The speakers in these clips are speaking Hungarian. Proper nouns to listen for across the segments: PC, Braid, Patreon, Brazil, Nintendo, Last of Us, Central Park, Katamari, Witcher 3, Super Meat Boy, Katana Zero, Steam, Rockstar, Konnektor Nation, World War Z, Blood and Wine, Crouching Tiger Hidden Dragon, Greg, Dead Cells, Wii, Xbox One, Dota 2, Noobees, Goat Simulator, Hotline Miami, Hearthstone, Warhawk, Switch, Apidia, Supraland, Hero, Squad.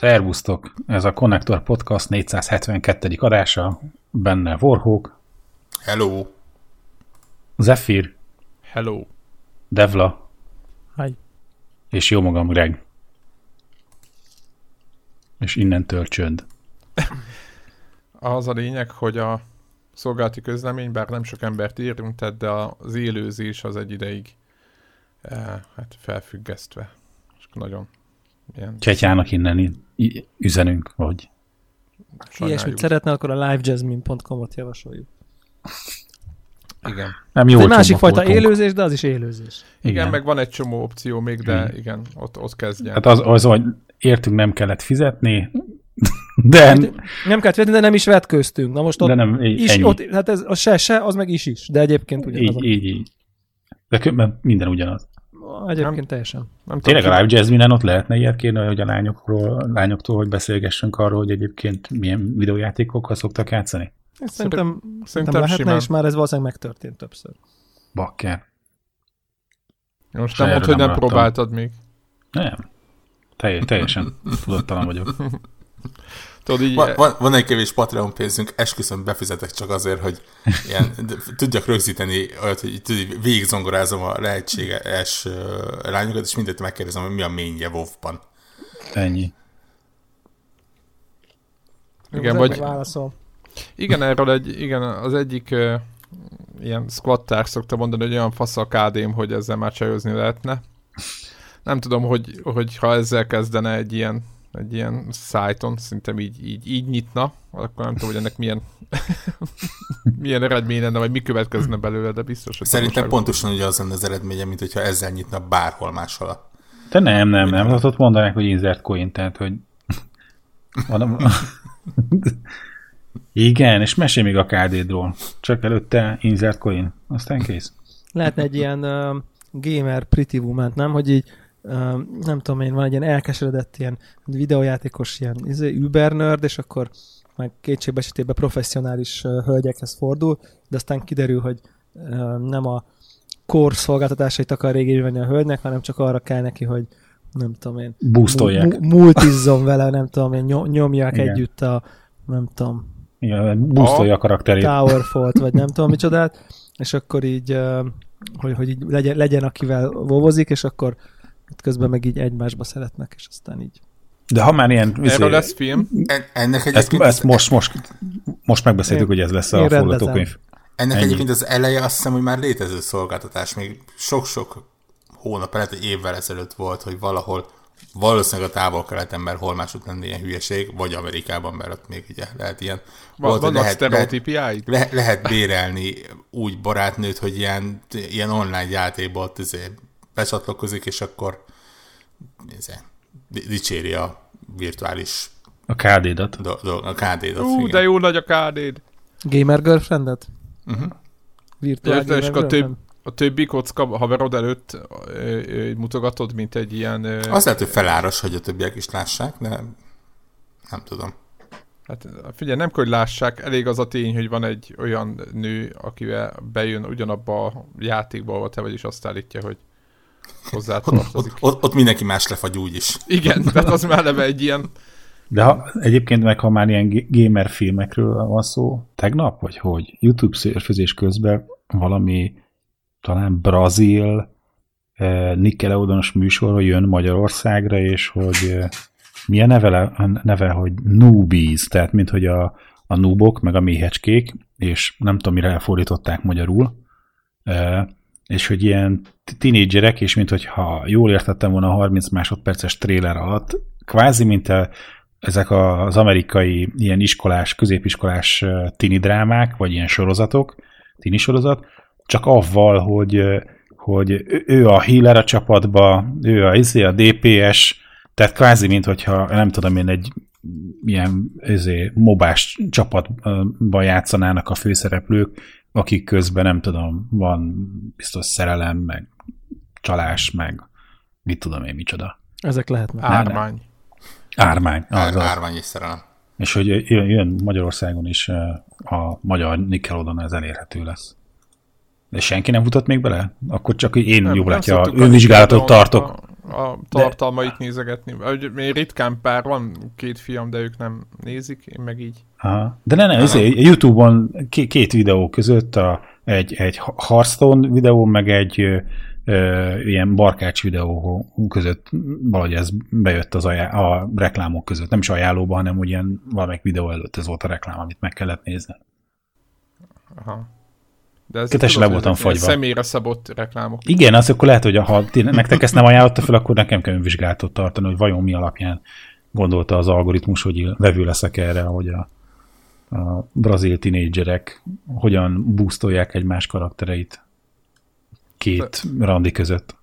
Szervusztok! Ez a Konnektor Podcast 472. adása, benne Warhawk. Hello! Zephyr. Hello! Dewla. Hi! És jó magam, Greg. És innentől csönd. Az a lényeg, hogy a szolgálati közlemény, bár nem sok embert írtunk, tehát de az élőzés az egy ideig felfüggesztve. És nagyon ilyen... Csetyának innen üzenünk, hogy... Ilyesmit szeretne, akkor a livejasmine.com-ot javasoljuk. Igen. Nem jó, egy másik fajta voltunk. Élőzés, de az is élőzés. Igen, meg van egy csomó opció még, de igen, ott kezdjen. Hát az, hogy értünk, nem kellett fizetni, de... Nem kellett fizetni, de nem is vetköztünk. Na most ott... De nem, is, ott, hát ez, az se, az meg is, de egyébként ugyanaz. Így. De minden ugyanaz. Egyébként nem, teljesen. Nem tényleg a Live Jasmine-en ott lehetne ilyet kérni, hogy a lányoktól, hogy beszélgessünk arról, hogy egyébként milyen videójátékokkal szoktak játszani. Szerintem lehetne, simán. És már ez valószínűleg megtörtént többször. Bakker. Most nem mondd, hogy nem próbáltad még. Nem. Teljesen tudattalan vagyok. Van egy kevés Patreon pénzünk, esküszöm befizetek csak azért, hogy ilyen, tudjak rögzíteni olyat, hogy végigzongorázom a lehetséges lányokat, és mindent megkérdezem, hogy mi a ményje WoW-ban. Ennyi. Igen, vagy... Válaszol. Igen, erről az egyik ilyen squattár szokta mondani, hogy olyan fasz a kádém, hogy ezzel már csajozni lehetne. Nem tudom, hogy ha ezzel kezdene egy ilyen szájton, szerintem így nyitna, akkor nem tudom, hogy ennek milyen eredmény lenne, vagy mi következne belőle, de biztos, hogy... Szerintem pontosan ugyanaz lenne az eredménye, mint hogyha ezzel nyitna bárhol máshol. De nem. Hát ott mondanák, hogy insert coin, tehát, hogy... Igen, és mesélj még a KD-dról. Csak előtte insert coin. Aztán kész. Lehetne egy ilyen gamer pretty woman, nem? Hogy így, nem tudom én, van egy ilyen elkeseredett ilyen videójátékos ilyen Uber nerd, és akkor meg kétségbeesetében professzionális hölgyekhez fordul, de aztán kiderül, hogy nem a core szolgáltatásait akar régébe venni a hölgynek, hanem csak arra kell neki, hogy nem tudom én, multizzon vele, nem tudom én, nyomják igen. Együtt a nem tudom, igen, búsztolja a karakterét. Towerfall-t, vagy nem tudom micsodát, és akkor így, hogy így legyen akivel vovozik, és akkor közben meg így egymásba szeretnek, és aztán így. De ha már ilyen... Erről lesz film. Ennek ezt most megbeszéltük, hogy ez lesz a forgatókönyv. Ennek egyébként az eleje azt hiszem, hogy már létező szolgáltatás. Még sok-sok hónap, lehet, hogy évvel ezelőtt volt, hogy valahol valószínűleg a távol-keleten, mert hol máshogy lenne ilyen hülyeség, vagy Amerikában, mert ott még ugye lehet ilyen... Lehet bérelni úgy barátnőt, hogy ilyen online játékban becsatlakozik, és akkor dicséri a virtuális... A KD-dat. A KD-dat. De jó nagy a KD-d! Gamer girlfriendet? Uh-huh. Virtuális gamer girlfriend? A többi kocka haverod előtt mutogatod, mint egy ilyen... Az lehet, hogy feláras, hogy a többiek is lássák, de nem tudom. Hát figyelj, nem kell, hogy lássák, elég az a tény, hogy van egy olyan nő, akivel bejön ugyanabba a játékba, ahol te vagy, és azt állítja, hogy hozzá tartozik. Ott mindenki más lefagy úgyis. Igen, tehát az már leve egy ilyen... De egyébként meg, ha már ilyen gamer filmekről van szó, tegnap, vagy hogy YouTube szörfözés közben valami... talán Brazil Nickelodeonos műsorra jön Magyarországra, és hogy mi a neve, hogy Noobees, tehát mint hogy a noobok, meg a méhecskék, és nem tudom, mire elfordították magyarul, és hogy ilyen tínédzserek, és mint hogyha jól értettem volna a 30 másodperces tréler alatt, kvázi mint ezek az amerikai ilyen iskolás, középiskolás tini drámák, vagy ilyen sorozatok, tini sorozat, csak avval, hogy ő a healer a csapatba, ő a DPS, tehát kvázi, mint hogyha, nem tudom én, egy ilyen mobás csapatban játszanának a főszereplők, akik közben, nem tudom, van biztos szerelem, meg csalás, meg mit tudom én, micsoda. Ezek lehetnek. Ármány. Ármány és szerelem. És hogy jön Magyarországon is a magyar Nickelodeon, ez elérhető lesz. De senki nem futott még bele? Akkor csak én jobb látja, önvizsgálatot tartok. a tartalmait nézegetni. Még ritkán pár van, két fiam, de ők nem nézik, én meg így. Aha. De ne, YouTube-on két videó között egy Hearthstone videó, meg egy ilyen barkács videó között valahogy ez bejött az a reklámok között. Nem is ajánlóba, hanem úgy ilyen valamelyik videó előtt ez volt a reklám, amit meg kellett nézni. Aha. Ketesen le voltam fagyva. Személyre szabott reklámok. Igen, az akkor lehet, hogy ha nektek ezt nem ajánlotta fel, akkor nekem kell önvizsgálatot tartani, hogy vajon mi alapján gondolta az algoritmus, hogy vevő leszek erre, hogy a brazil tínédzserek hogyan boostolják egymás karaktereit két randi között.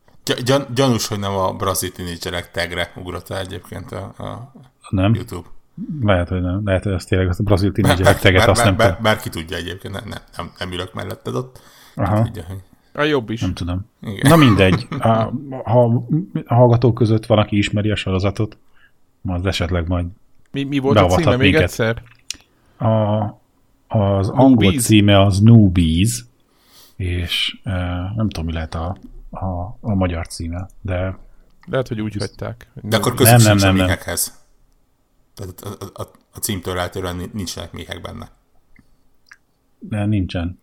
Gyanús, hogy nem a brazil tínédzserek tagre ugrottál egyébként a YouTube. Lehet, hogy nem. Lehet, hogy azt tényleg a brazil tínédzserek taget azt nem kell. Bárki tudja egyébként, nem ülök melletted ott. Aha. Tudja, hogy... A jobb is. Nem tudom. Igen. Na mindegy. Ha a hallgatók között van, aki ismeri a sorozatot, az esetleg majd mi volt a címe még egyszer? Az angol címe az Noobees, és nem tudom, mi lehet a magyar címe, de... Lehet, hogy úgy hagyták. De akkor közük sincs a méhekhez. Tehát a címtől eltérően nincsenek méhek benne. De nincsen.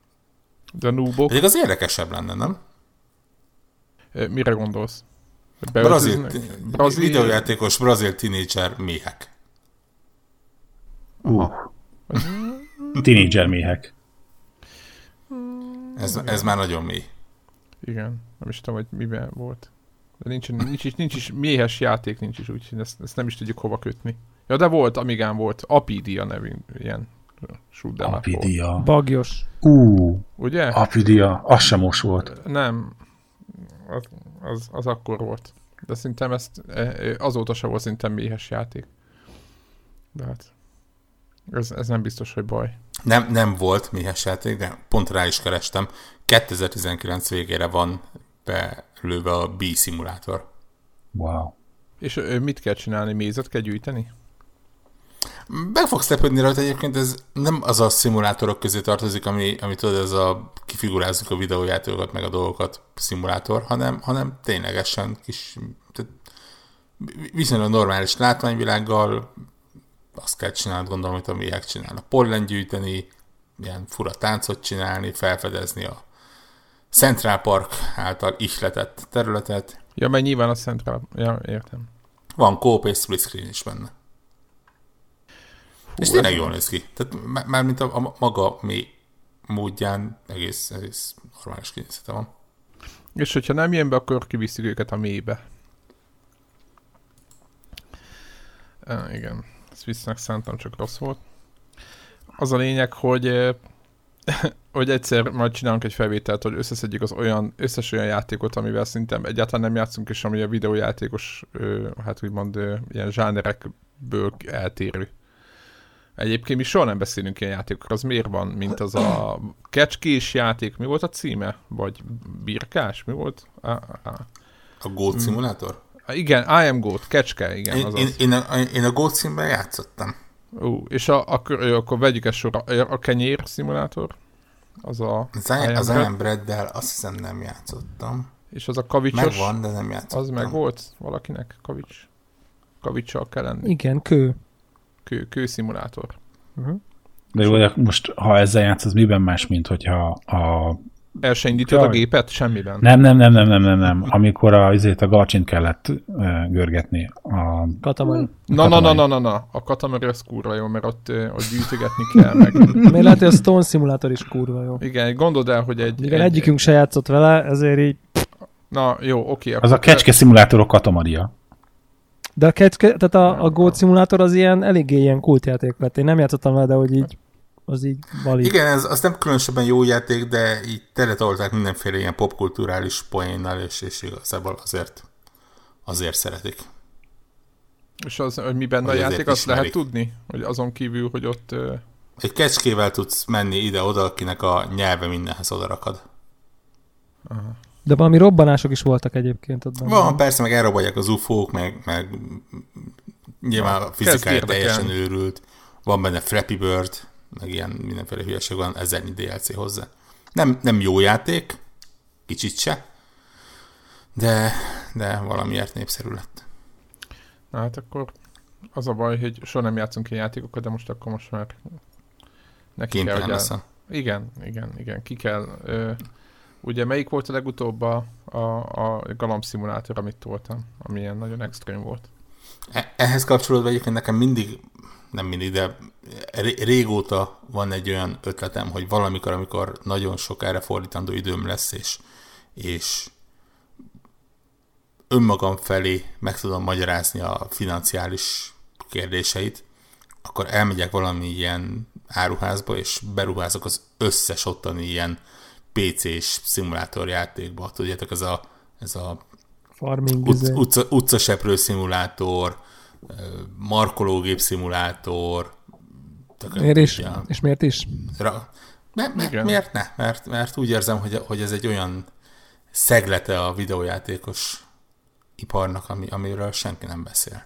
De noobok. Pedig az érdekesebb lenne, nem? Mire gondolsz? Brazil videójátékos, brazil tínédzser méhek. Tínédzser méhek. Ez már nagyon mély. Igen, nem is tudom, hogy miben volt. De nincs is méhes játék, nincs is, úgyhogy ezt nem is tudjuk hova kötni. Ja, de volt, amigán volt, Apidia nevű ilyen shoot'em up volt. Bagyos. Ugye? Apidia, az sem most volt. Nem, az akkor volt. De szerintem ezt azóta sem volt szerintem méhes játék. De hát... Ez nem biztos, hogy baj. Nem volt méhes játék, de pont rá is kerestem. 2019 végére van belőve a B-szimulátor. Wow. És mit kell csinálni? Mézet kell gyűjteni? Be fogsz lepődni rajta egyébként, ez nem az a szimulátorok közé tartozik, ami tudod, ez a kifigurázzuk a videójátékokat, meg a dolgokat szimulátor, hanem ténylegesen kis, tehát viszonylag normális látványvilággal, azt kell csinálni, gondolom, amit a méhek csinálnak. Pollen gyűjteni, ilyen fura táncot csinálni, felfedezni a Central Park által ihletett területet. Ja, mert nyilván a Central... Ja, értem. Van co-op és split screen is benne. Hú, és tényleg jól néz ki. Tehát mármint a maga méh módján egész normális kinézete van. És hogyha nem jön be, akkor kiviszik őket a méhbe. Igen. Visznek szántam, csak rossz volt. Az a lényeg, hogy egyszer majd csinálunk egy felvételt, hogy összeszedjük az összes olyan játékot, amivel szintén egyáltalán nem játszunk, és ami a videójátékos, hát úgymond ilyen zsánerekből eltérő. Egyébként mi soha nem beszélünk ilyen játékokra, az miért van, mint az a kecskés játék, mi volt a címe? Vagy birkás, mi volt? A Goat Simulator? Igen, I am Goat, kecske, igen. Én a Goat színben játszottam. És akkor vegyük ezt sorra, a kenyér szimulátor? Az I am Bread-del azt hiszem nem játszottam. És az a kavicsos? Megvan, de nem játszottam. Az meg volt valakinek kavics? Kavicsal kell lenni. Igen, kő szimulátor. De jó, most ha ezzel játsz, miben más, mint hogyha a... El se indítod a gépet? Semmiben? Nem. Amikor a galcsint kellett görgetni. A Katamari. Na. A Katamari az kurva jó, mert ott gyűjtögetni kell meg. Még lehet, hogy a Stone Simulator is kurva jó. Igen, gondold el, hogy igen, egyikünk se játszott vele, ezért így... Na, jó, oké. Az a kecske szimulátorok Katamaria. De a kecske, tehát a Goat Simulator az ilyen, eléggé ilyen kultjáték lett. Én nem játszottam vele, de hogy így... Az így valid. Igen, az nem különösebben jó játék, de így teletolták mindenféle ilyen popkulturális poénnal, és igazából azért szeretik. És az, hogy mi benne a játék, azt lehet tudni? Hogy azon kívül, hogy ott... Egy kecskével tudsz menni ide-oda, akinek a nyelve mindenhez odarakad. Aha. De valami robbanások is voltak egyébként. Van, persze, meg elrobbanják az UFO-k, meg nyilván a fizikája teljesen őrült. Van benne Flappy Bird, meg ilyen mindenféle hülyeség van, 1000 DLC hozzá. Nem jó játék, kicsit se, De valamiért népszerű lett. Na hát akkor az a baj, hogy soha nem játszunk ilyen játékokat, de most már neki kénytelen kell, hogy igen, ki kell. Ugye melyik volt a legutóbb a galamb szimulátor, amit toltam, ami ilyen nagyon extrém volt? Ehhez kapcsolódva egyébként nekem mindig, nem mindig, de régóta van egy olyan ötletem, hogy valamikor, amikor nagyon sok erre fordítandó időm lesz, és önmagam felé meg tudom magyarázni a financiális kérdéseit, akkor elmegyek valami ilyen áruházba, és beruházok az összes ottani ilyen PC-s szimulátorjátékba. Tudjátok, ez a utcaseprő szimulátor, markológép szimulátor. És miért is? Miért ne? Mert úgy érzem, hogy ez egy olyan szeglete a videójátékos iparnak, amiről senki nem beszél.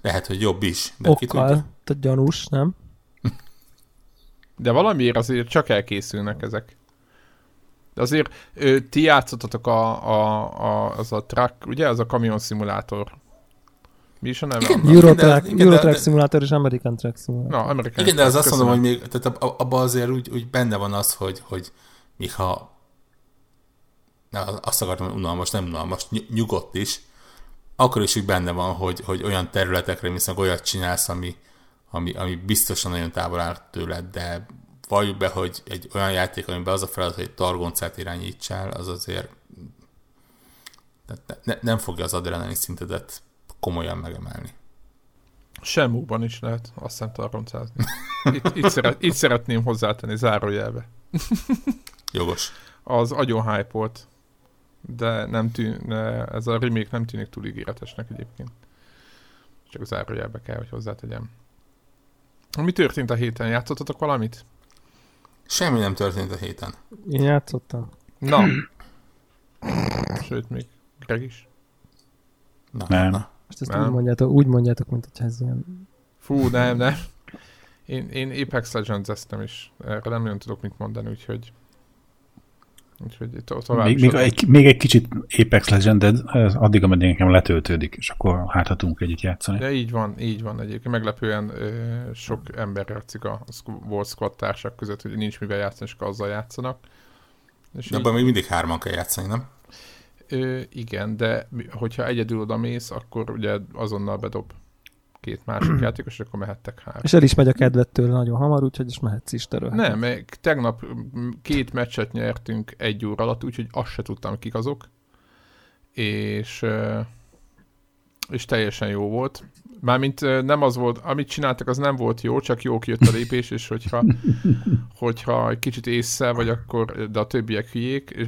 Lehet, hogy jobb is. De okkal, gyanús, nem? De valamiért azért csak elkészülnek ezek. De azért ti játszottatok az a truck, ugye? Az a kamion szimulátor. Mi is a neve? Euro Truck Simulator és American Truck Simulator. No, American igen, Truck, de az azt mondom, hogy még abban azért úgy benne van az, hogy még ha azt akartam, hogy unalmas, nem unalmas, nyugodt is, akkor is úgy benne van, hogy olyan területekre viszont olyat csinálsz, ami biztosan nagyon távol áll tőled, de valljuk be, hogy egy olyan játék, amiben az a feladat, hogy egy targoncát irányítsál, az azért nem fogja az adrenalin szintedet komolyan megemelni. Semmúban is lehet, aztán targoncázni. Itt szeretném hozzátenni zárójelbe. Jogos. Az agyon hype-olt, de ez a remake nem tűnik túl ígéretesnek egyébként. Csak zárójelbe kell, hogy hozzátegyem. Mi történt a héten? Játszottatok valamit? Semmi nem történt a héten. Én játszottam. Na. Sőt, még Greg is. Na. Most ezt nem. Úgy mondjátok, mint hogyha ez ilyen... Fú, nem. Én Apex Legends-eztem is. Erre nem nagyon tudok mit mondani, úgyhogy tovább még egy kicsit Apex Legends, addig, ameddig nekem letöltődik, és akkor hát tudunk együtt játszani. De így van egyébként. Meglepően sok ember játszik a World Squad társak között, hogy nincs mivel játszani, és azzal játszanak. És de abban még mindig hárman kell játszani, nem? Igen, de hogyha egyedül odamész, akkor ugye azonnal bedob két másik játékos, és akkor mehettek három. És el is megy a kedved tőle nagyon hamar, úgyhogy is mehetsz is terülhetni. Nem, tegnap 2 meccset nyertünk 1 óra alatt, úgyhogy azt se tudtam, kik azok. És teljesen jó volt. Mármint nem az volt, amit csináltak, az nem volt jó, csak jó kijött a lépés, és hogyha egy kicsit észre vagy, akkor, de a többiek hülyék,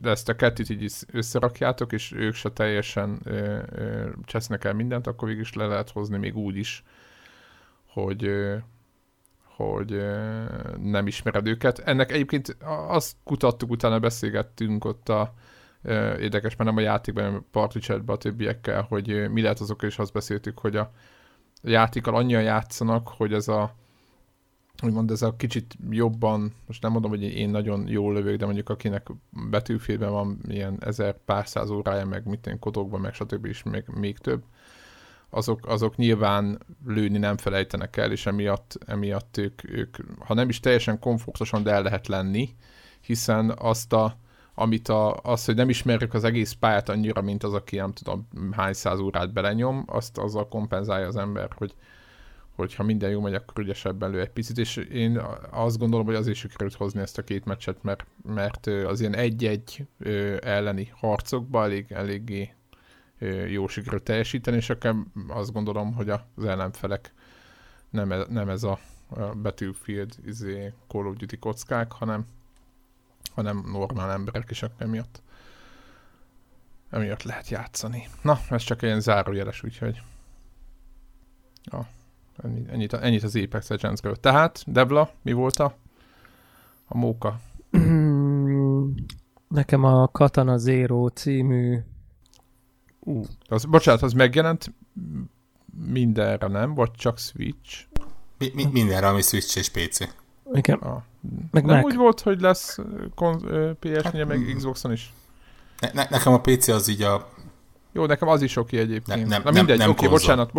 de ezt a kettőt így összerakjátok, és ők se teljesen csesznek el mindent, akkor végig is le lehet hozni még úgy is, hogy nem ismered őket. Ennek egyébként azt kutattuk, utána beszélgettünk ott a érdekes, mert nem a játékban, hanem a party chatben a többiekkel, hogy mi lehet azok, és azt beszéltük, hogy a játékkal annyian játszanak, hogy ez a kicsit jobban, most nem mondom, hogy én nagyon jól lövök, de mondjuk akinek betűfélben van ilyen 1000 pár száz órája, meg minden kodokban, meg stb. Is még több, azok nyilván lőni nem felejtenek el, és emiatt ők, ha nem is teljesen komfortosan, de el lehet lenni, hiszen az, hogy nem ismerjük az egész pályát annyira, mint az, aki nem tudom hány száz órát belenyom, azt azzal kompenzálja az ember, hogy ha minden jó megy, akkor ügyesebben lő egy picit, és én azt gondolom, hogy azért sikerült hozni ezt a 2 meccset, mert az ilyen 1-1 elleni harcokban eléggé jó sikerült teljesíteni, és akkor azt gondolom, hogy az ellenfelek nem ez a Battlefield Call of Duty kockák, hanem normál emberek is, emiatt. Emiatt lehet játszani. Na, ez csak ilyen zárójeles, úgyhogy... Ja, ennyit az Apex Legends-ről. Tehát, Dewla, mi volt a móka? Nekem a Katana Zero című... Az megjelent mindenre, nem? Vagy csak Switch? Mindenre, ami Switch és PC. Igen. Meg úgy volt, hogy lesz PS4 meg Xboxon is. Nekem a PC az így a... Jó, nekem az is oké egyébként. Nem oké, konzol.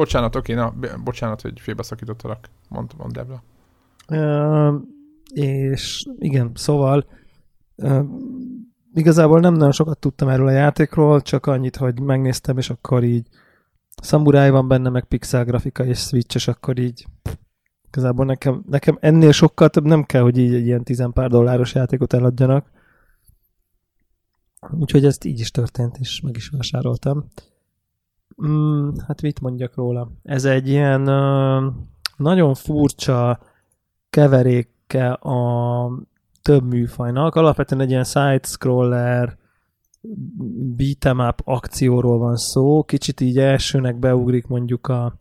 Bocsánat, hogy félbeszakítottalak. Mondd Dewla. És igen, szóval igazából nem nagyon sokat tudtam erről a játékról, csak annyit, hogy megnéztem, és akkor így szamuráj van benne, meg pixel grafika és Switch, és akkor így igazából nekem ennél sokkal több nem kell, hogy így egy ilyen 10 pár dolláros játékot eladjanak. Úgyhogy ezt így is történt, és meg is vásároltam. Hát mit mondjak róla? Ez egy ilyen nagyon furcsa keveréke a több műfajnak. Alapvetően egy ilyen side-scroller, beat'em up akcióról van szó. Kicsit így elsőnek beugrik mondjuk a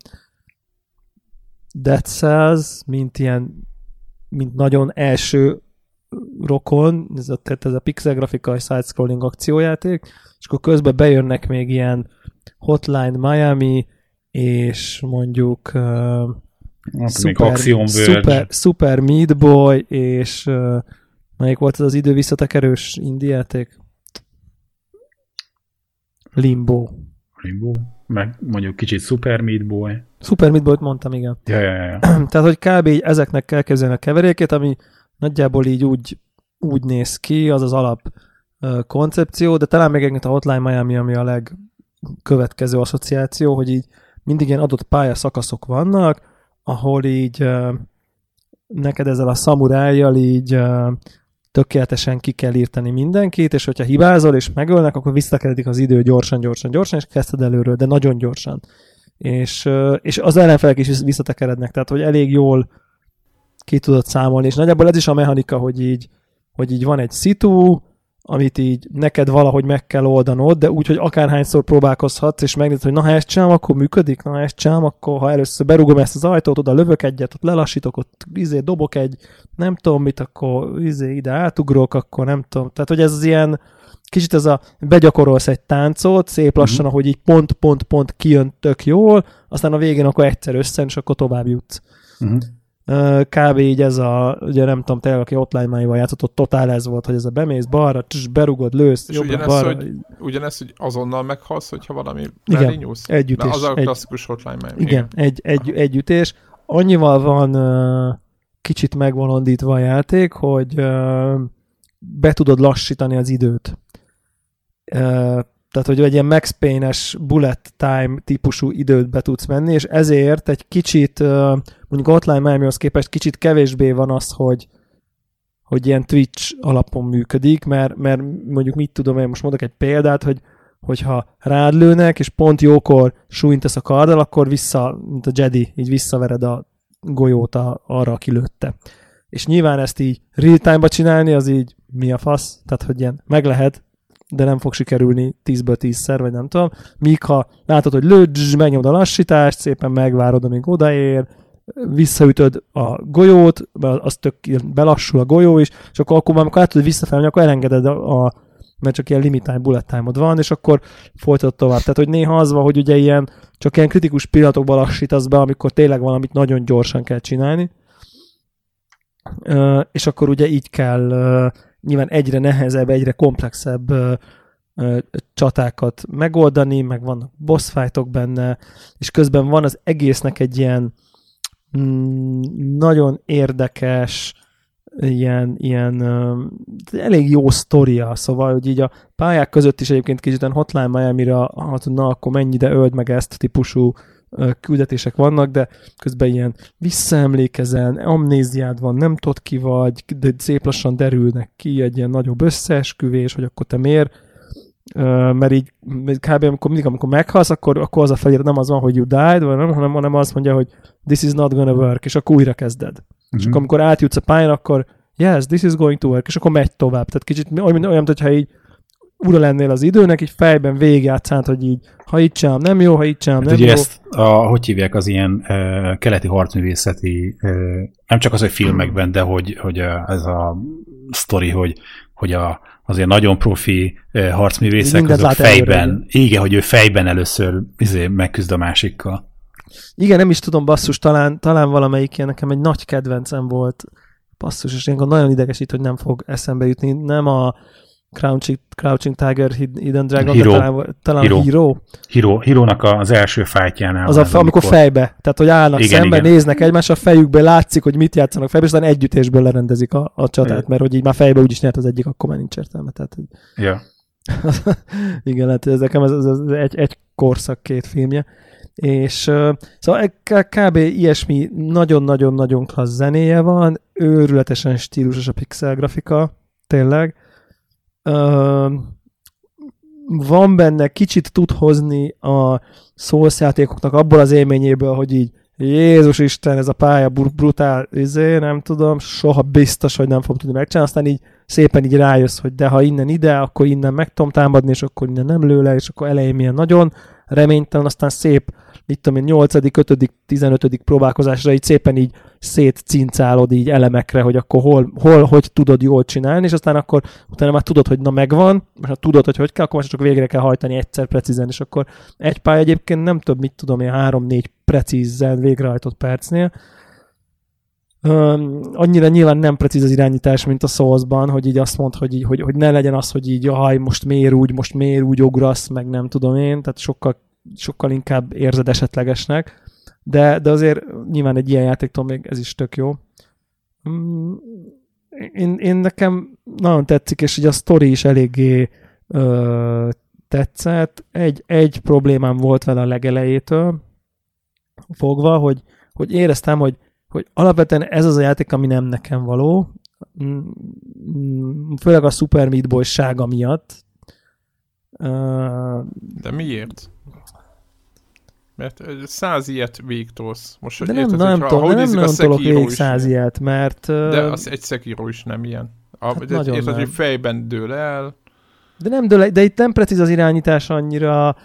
Dead Cells, mint nagyon első rokon, ez a pixel grafikai side-scrolling akciójáték, és akkor közben bejönnek még ilyen Hotline Miami, és mondjuk Super Meat Boy, és melyik volt az idő visszatekerős indie játék? Limbo. Meg mondjuk kicsit Super Meat Boy. Super Meat Boy-t mondtam, igen. Ja. Tehát, hogy kb. Így ezeknek kell kezelni a keverékét, ami nagyjából így úgy néz ki, az az alap koncepció, de talán még egyébként a Hotline Miami, ami a legkövetkező asszociáció, hogy így mindig ilyen adott pályaszakaszok vannak, ahol így neked ezzel a szamurájjal így tökéletesen ki kell írtani mindenkit, és hogyha hibázol és megölnek, akkor visszakeredik az idő gyorsan, és kezdted előről, de nagyon gyorsan. És az ellenfelek is visszatekerednek, tehát hogy elég jól ki tudod számolni, és nagyjából ez is a mechanika, hogy így van egy szitu, amit így neked valahogy meg kell oldanod, de úgy, hogy akárhányszor próbálkozhatsz, és megnézed, hogy na, ha ezt csinálom, akkor működik, na, ha ezt csinálom, akkor ha először berúgom ezt az ajtót, oda lövök egyet, ott lelassítok, ott dobok egy, nem tudom mit, akkor ide átugrok, akkor nem tudom. Tehát, hogy ez az ilyen, kicsit ez a begyakorolsz egy táncot, szép lassan, ahogy így pont kijön tök jól, aztán a végén akkor egyszer összen, és akkor tovább jutsz. Kb. Így ez a, ugye nem tudom, tényleg, aki Hotline Miamival játszott, ott totál ez volt, hogy ez a bemész balra, berugod, lősz, és jobbra, balra. Ugyanez, hogy azonnal meghalsz, hogyha valami lerinyúlsz. Egy ütés. Az a klasszikus Hotline Miami. Igen, egy ütés. Annyival van kicsit megbolondítva a játék, hogy be tudod lassítani az időt. Tehát, hogy egy ilyen Max Payne-es bullet time típusú időt be tudsz menni, és ezért egy kicsit, mondjuk Hotline Miamihoz képest kicsit kevésbé van az, hogy ilyen Twitch alapon működik, mert mondjuk mit tudom, én most mondok egy példát, hogyha rád lőnek, és pont jókor sújtasz a karddal, akkor vissza, mint a Jedi, így visszavered a golyót arra, aki lőtte. És nyilván ezt így real time-ba csinálni, az így mi a fasz? Tehát, hogy ilyen meg lehet, de nem fog sikerülni 10-ből 10-szer, vagy nem tudom. Míg ha látod, hogy lőd, megnyomd a lassítást, szépen megvárod, amíg odaér, visszaütöd a golyót, az tök belassul a golyó is, és akkor már amikor látod, hogy visszafelni, akkor elengeded mert csak ilyen limit time, bullet time-od van, és akkor folytatod tovább. Tehát, hogy néha az van, hogy ugye ilyen, csak ilyen kritikus pillanatokban lassítasz be, amikor tényleg valamit nagyon gyorsan kell csinálni. És akkor ugye így kell nyilván egyre nehezebb, egyre komplexebb csatákat megoldani, meg vannak boss fightok benne, és közben van az egésznek egy ilyen nagyon érdekes, ilyen elég jó sztoria, szóval, hogy így a pályák között is egyébként kicsit Hotline Miamira, na akkor mennyi, de öld meg ezt típusú küldetések vannak, de közben ilyen visszaemlékezel, amnéziád van, nem tudod ki vagy, de szép lassan derülnek ki egy ilyen nagyobb összeesküvés, hogy akkor te miért, mert így kb. Amikor meghalsz, akkor az a felirat nem az van, hogy you died, hanem az mondja, hogy this is not gonna work, és akkor újra kezded. És akkor amikor átjutsz a pályán, akkor yes, this is going to work, és akkor megy tovább. Tehát kicsit olyan, hogyha így ura lennél az időnek, így fejben végigjátszánt, hogy így, ha itt csinálom, nem jó, hát ugye ezt, hogy hívják az ilyen keleti harcművészeti, nem csak az, hogy filmekben, de hogy ez a sztori, hogy az ilyen nagyon profi harcművészek, azok fejben, igen, hogy ő fejben először megküzd a másikkal. Igen, nem is tudom, basszus, talán valamelyik ilyen nekem egy nagy kedvencem volt, basszus, és ilyenkor nagyon idegesít, hogy nem fog eszembe jutni, nem a Crouching Tiger, Hidden Dragon, talán Hero. Hero-nak az első fájtjánál. Amikor fejbe. Tehát, hogy állnak szembe, néznek egymás, a fejükből látszik, hogy mit játszanak fejbe, és aztán együttésből lerendezik a csatát, mert hogy így már fejbe úgyis nyert az egyik, akkor már nincs értelme. Tehát, hogy... yeah. Igen, lehet, hogy ez nekem az egy korszak két filmje. És szóval kb. Ilyesmi nagyon-nagyon-nagyon klassz zenéje van, őrületesen stílusos a pixel grafika, tényleg. Van benne, kicsit tud hozni a Souls játékoknak abból az élményéből, hogy így Jézus Isten, ez a pálya brutál, nem tudom, soha biztos, hogy nem fogom tudni megcsinálni, aztán így szépen így rájössz, hogy de ha innen ide, akkor innen meg tudom támadni, és akkor innen nem lő le, és akkor elején milyen nagyon reménytelen, aztán szép, mit tudom én, 8., 5., 15. próbálkozásra így szépen így szétcincálod így elemekre, hogy akkor hol hogy tudod jól csinálni, és aztán akkor utána már tudod, hogy na megvan, és ha tudod, hogy kell, akkor most csak végre kell hajtani egyszer precízen, és akkor egy pálya egyébként nem több, mit tudom én, 3-4 precízen végrehajtott percnél. Annyira nyilván nem precíz az irányítás, mint a Souls-ban, hogy így azt mondd, hogy ne legyen az, hogy így jaj, most miért úgy ugrasz, meg nem tudom én, tehát sokkal inkább érzed esetlegesnek, de azért nyilván egy ilyen játéktól még ez is tök jó. Én nekem nagyon tetszik, és így a sztori is eléggé tetszett. Egy problémám volt vele a legelejétől fogva, hogy éreztem, hogy alapvetően ez az a játék, ami nem nekem való, főleg a Super Meat Boy-sága miatt. De miért? Mert 100 ilyet végtolsz. Most, de nem tolok végig 100 ilyet, mert... De az egy Sekiro is nem ilyen. Hát érted, nem. Hogy fejben dől el. De nem dől el, de itt nem precíz az irányítás annyira...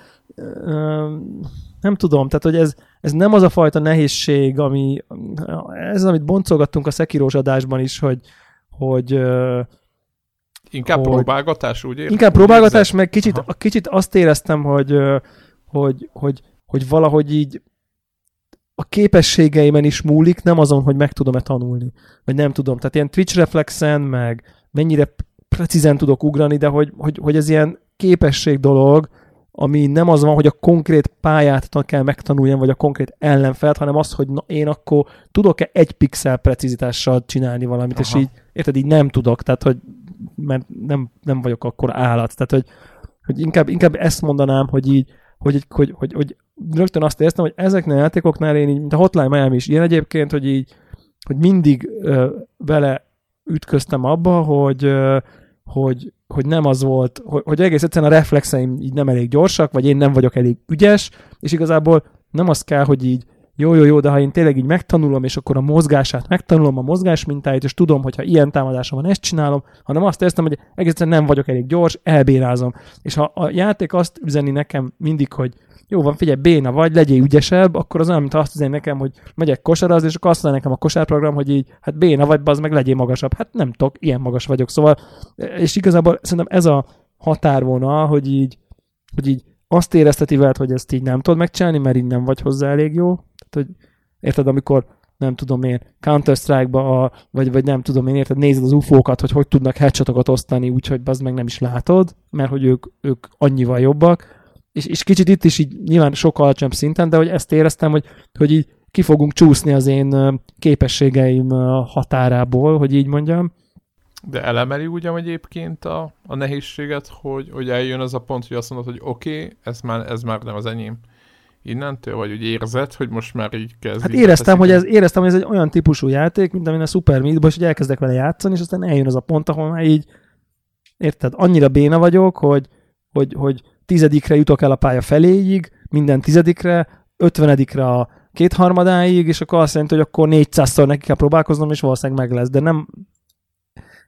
Nem tudom, tehát hogy ez nem az a fajta nehézség, ami... Ez, amit boncolgattunk a Sekirós adásban is, hogy inkább próbálgatás, úgy értem? Inkább próbálgatás, meg kicsit azt éreztem, hogy valahogy így a képességeimen is múlik, nem azon, hogy meg tudom-e tanulni. Vagy nem tudom. Tehát ilyen Twitch reflexen, meg mennyire precízen tudok ugrani, de hogy ez ilyen képesség dolog, ami nem az van, hogy a konkrét pályát kell megtanuljam, vagy a konkrét ellenfelet, hanem az, hogy na, én akkor tudok-e egy pixel precizitással csinálni valamit, aha. És így, érted, így nem tudok, tehát, hogy mert nem vagyok akkor állat, tehát, hogy inkább ezt mondanám, hogy így, hogy rögtön azt éreztem, hogy ezeknél a játékoknál én így, mint a Hotline Miami is ilyen egyébként, hogy így, hogy mindig vele ütköztem abba, hogy nem az volt, hogy egész egyszerűen a reflexeim így nem elég gyorsak, vagy én nem vagyok elég ügyes, és igazából nem az kell, hogy így jó, de ha én tényleg így megtanulom, és akkor a mozgását megtanulom, a mozgásmintáit, és tudom, hogyha ilyen támadásom van, ezt csinálom, hanem azt éreztem, hogy egész egyszerűen nem vagyok elég gyors, elbérázom. És ha a játék azt üzeni nekem mindig, hogy jó van, figyelj, béna vagy, legyél ügyesebb, akkor az olyan, mintha azt üzeni nekem, hogy megyek kosarazni, és akkor azt mondja nekem a kosárprogram, hogy így, hát béna vagy, bazd meg, legyél magasabb. Hát nem tudok, ilyen magas vagyok. Szóval, és igazából szerintem ez a határvonal, hogy így azt érezteti veled, hogy ezt így nem tudod megcsinálni, mert így nem vagy hozzá elég jó. Tehát, hogy érted, amikor nem tudom én, Counter-Strike-ba, vagy nem tudom én, érted, nézed az UFO-kat, hogy tudnak headshotokat osztani, úgyhogy bazd meg nem is látod, mert hogy ők annyival jobbak. És kicsit itt is így nyilván sok alacsonyabb szinten, de hogy ezt éreztem, hogy így ki fogunk csúszni az én képességeim határából, hogy így mondjam. De elemeli ugyan egyébként a nehézséget, hogy eljön az a pont, hogy azt mondod, hogy oké, ez már nem az enyém. Innentől, vagy úgy érzed, hogy most már így kezd. Hát éreztem, hogy ez egy olyan típusú játék, mint amilyen a Super Meat Boy, és hogy elkezdek vele játszani, és aztán eljön az a pont, ahol már így, érted, annyira béna vagyok, hogy 10. jutok el a pálya feléig, minden 10, 50 a 2/3, és akkor azt jelenti, hogy akkor 400-szor neki kell próbálkoznom, és valószínűleg meg lesz, de nem...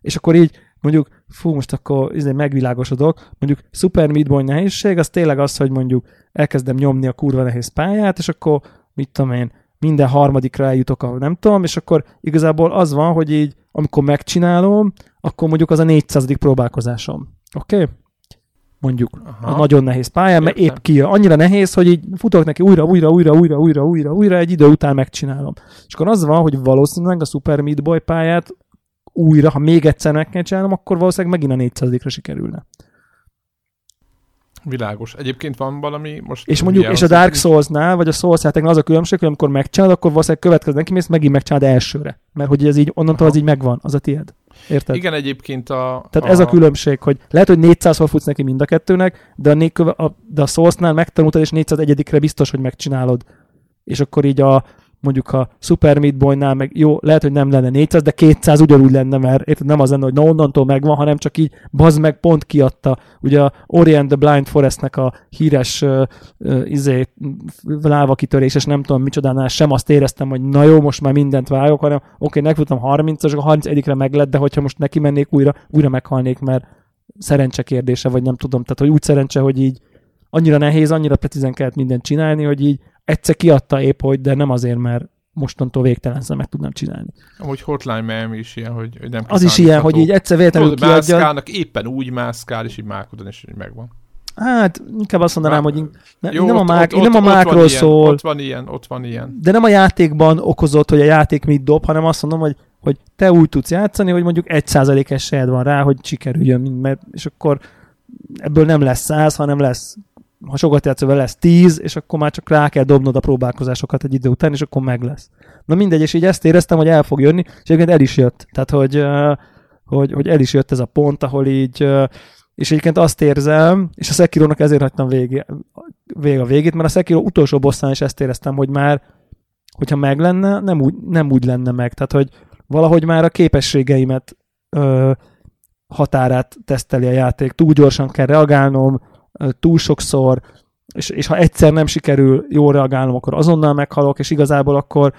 És akkor így mondjuk, most akkor megvilágosodok, mondjuk Super Meat Boy nehézség, az tényleg az, hogy mondjuk elkezdem nyomni a kurva nehéz pályát, és akkor mit tudom én, minden 3. eljutok, ahol nem tudom, és akkor igazából az van, hogy így, amikor megcsinálom, akkor mondjuk az a 400. próbálkozásom. Oké? Mondjuk aha. A nagyon nehéz pályán, mert épp kijön. Annyira nehéz, hogy így futok neki újra, egy idő után megcsinálom. És akkor az van, hogy valószínűleg a Super Meat Boy pályát újra, ha még egyszer meg kell csinálnom, akkor valószínűleg megint a 400-ra sikerülne. Világos. Egyébként van valami most... És mondjuk, és a Dark Souls-nál, vagy a Souls játéknál az a különbség, hogy amikor megcsinálod, akkor valószínűleg következő neki mész, megint megcsinálod elsőre. Mert hogy ez így, onnantól az így megvan, az a tiéd. Érted? Igen, egyébként a... Tehát ez a különbség, hogy lehet, hogy 400-val futsz neki mind a kettőnek, de a Souls-nál megtanultad, és 401-re biztos, hogy megcsinálod. És akkor így mondjuk a Super Meat Boy-nál meg jó, lehet, hogy nem lenne 400, de 200 ugyanúgy lenne, mert érted, nem az lenne, hogy na onnantól megvan, hanem csak így bazd meg, pont kiadta. Ugye a Orient the Blind Forest-nek a híres lávakitörés, és nem tudom micsodánál sem azt éreztem, hogy na jó, most már mindent vágok, hanem oké, megfutam 30-as, a 31-re meg lett, de hogyha most neki mennék újra meghalnék, mert szerencse kérdése, vagy nem tudom. Tehát, hogy úgy szerencse, hogy így annyira nehéz, annyira precízen kellett mindent csinálni, hogy így egyszer kiadta épp, hogy de nem azért, mert mostantól végtelen meg tudnám csinálni. Amúgy Hotline Miami is ilyen, hogy nem az is ilyen, hogy így egyszer végtelenül kiadja. Mászkálnak, éppen úgy mászkál, és így mákodon, és így megvan. Hát, inkább azt mondanám, hogy nem a mákról szól. Ott van ilyen. De nem a játékban okozott, hogy a játék mit dob, hanem azt mondom, hogy te úgy tudsz játszani, hogy mondjuk 1% esélyed van rá, hogy sikerüljön, mert, és akkor ebből nem lesz 100, hanem lesz, ha sokat játszol vele, lesz 10, és akkor már csak rá kell dobnod a próbálkozásokat egy idő után, és akkor meg lesz. Na mindegy, és így ezt éreztem, hogy el fog jönni, és egyébként el is jött. Tehát, hogy el is jött ez a pont, ahol így, és egyébként azt érzem, és a Sekirónak ezért hagytam végig a végét, mert a Sekiro utolsó bosszán is ezt éreztem, hogy már, hogyha meg lenne, nem úgy lenne meg. Tehát, hogy valahogy már a képességeimet határát teszteli a játék. Túl gyorsan kell reagálnom, túl sokszor, és ha egyszer nem sikerül jól reagálnom, akkor azonnal meghalok, és igazából akkor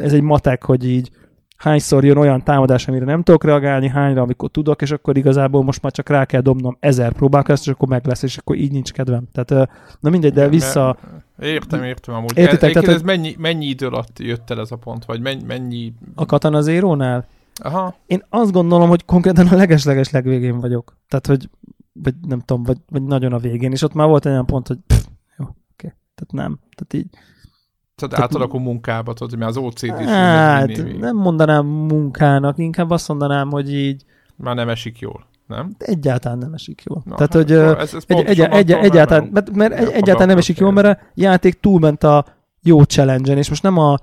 ez egy matek, hogy így hányszor jön olyan támadás, amire nem tudok reagálni, hányra, amikor tudok, és akkor igazából most már csak rá kell dobnom 1000 próbálkozást, és akkor meg lesz, és akkor így nincs kedvem. Tehát, na mindegy, de vissza... Értem amúgy. Értitek, tehát, ez mennyi idő alatt jött el ez a pont, vagy mennyi... A Katana Zero-nál? Aha. Én azt gondolom, hogy konkrétan a leges-leges legvégén vagyok. Tehát, hogy vagy nem tudom, vagy nagyon a végén, és ott már volt egy olyan pont, hogy pff, jó, oké. Tehát nem. Tehát így. Tehát átalakul munkába, tudod, hogy már az OCD is. Hát, nem mondanám munkának, inkább azt mondanám, hogy így. Már nem esik jól, nem? Egyáltalán nem esik jól. Na, tehát, hogy egyáltalán nem esik jól, mert a játék túlment a jó challenge-en, és most nem a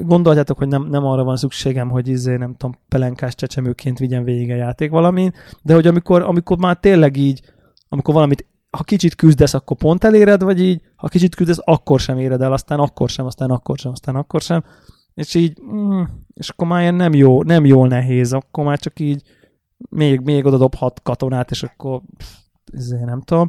gondoljátok, hogy nem arra van szükségem, hogy nem tudom, pelenkás csecsemőként vigyen végig a játék valamin, de hogy amikor már tényleg így, amikor valamit, ha kicsit küzdesz, akkor pont eléred, vagy így, ha kicsit küzdesz, akkor sem éred el, aztán akkor sem, és így, és akkor már ilyen nem jól nehéz, akkor már csak így még oda dob 6 katonát, és akkor nem tudom.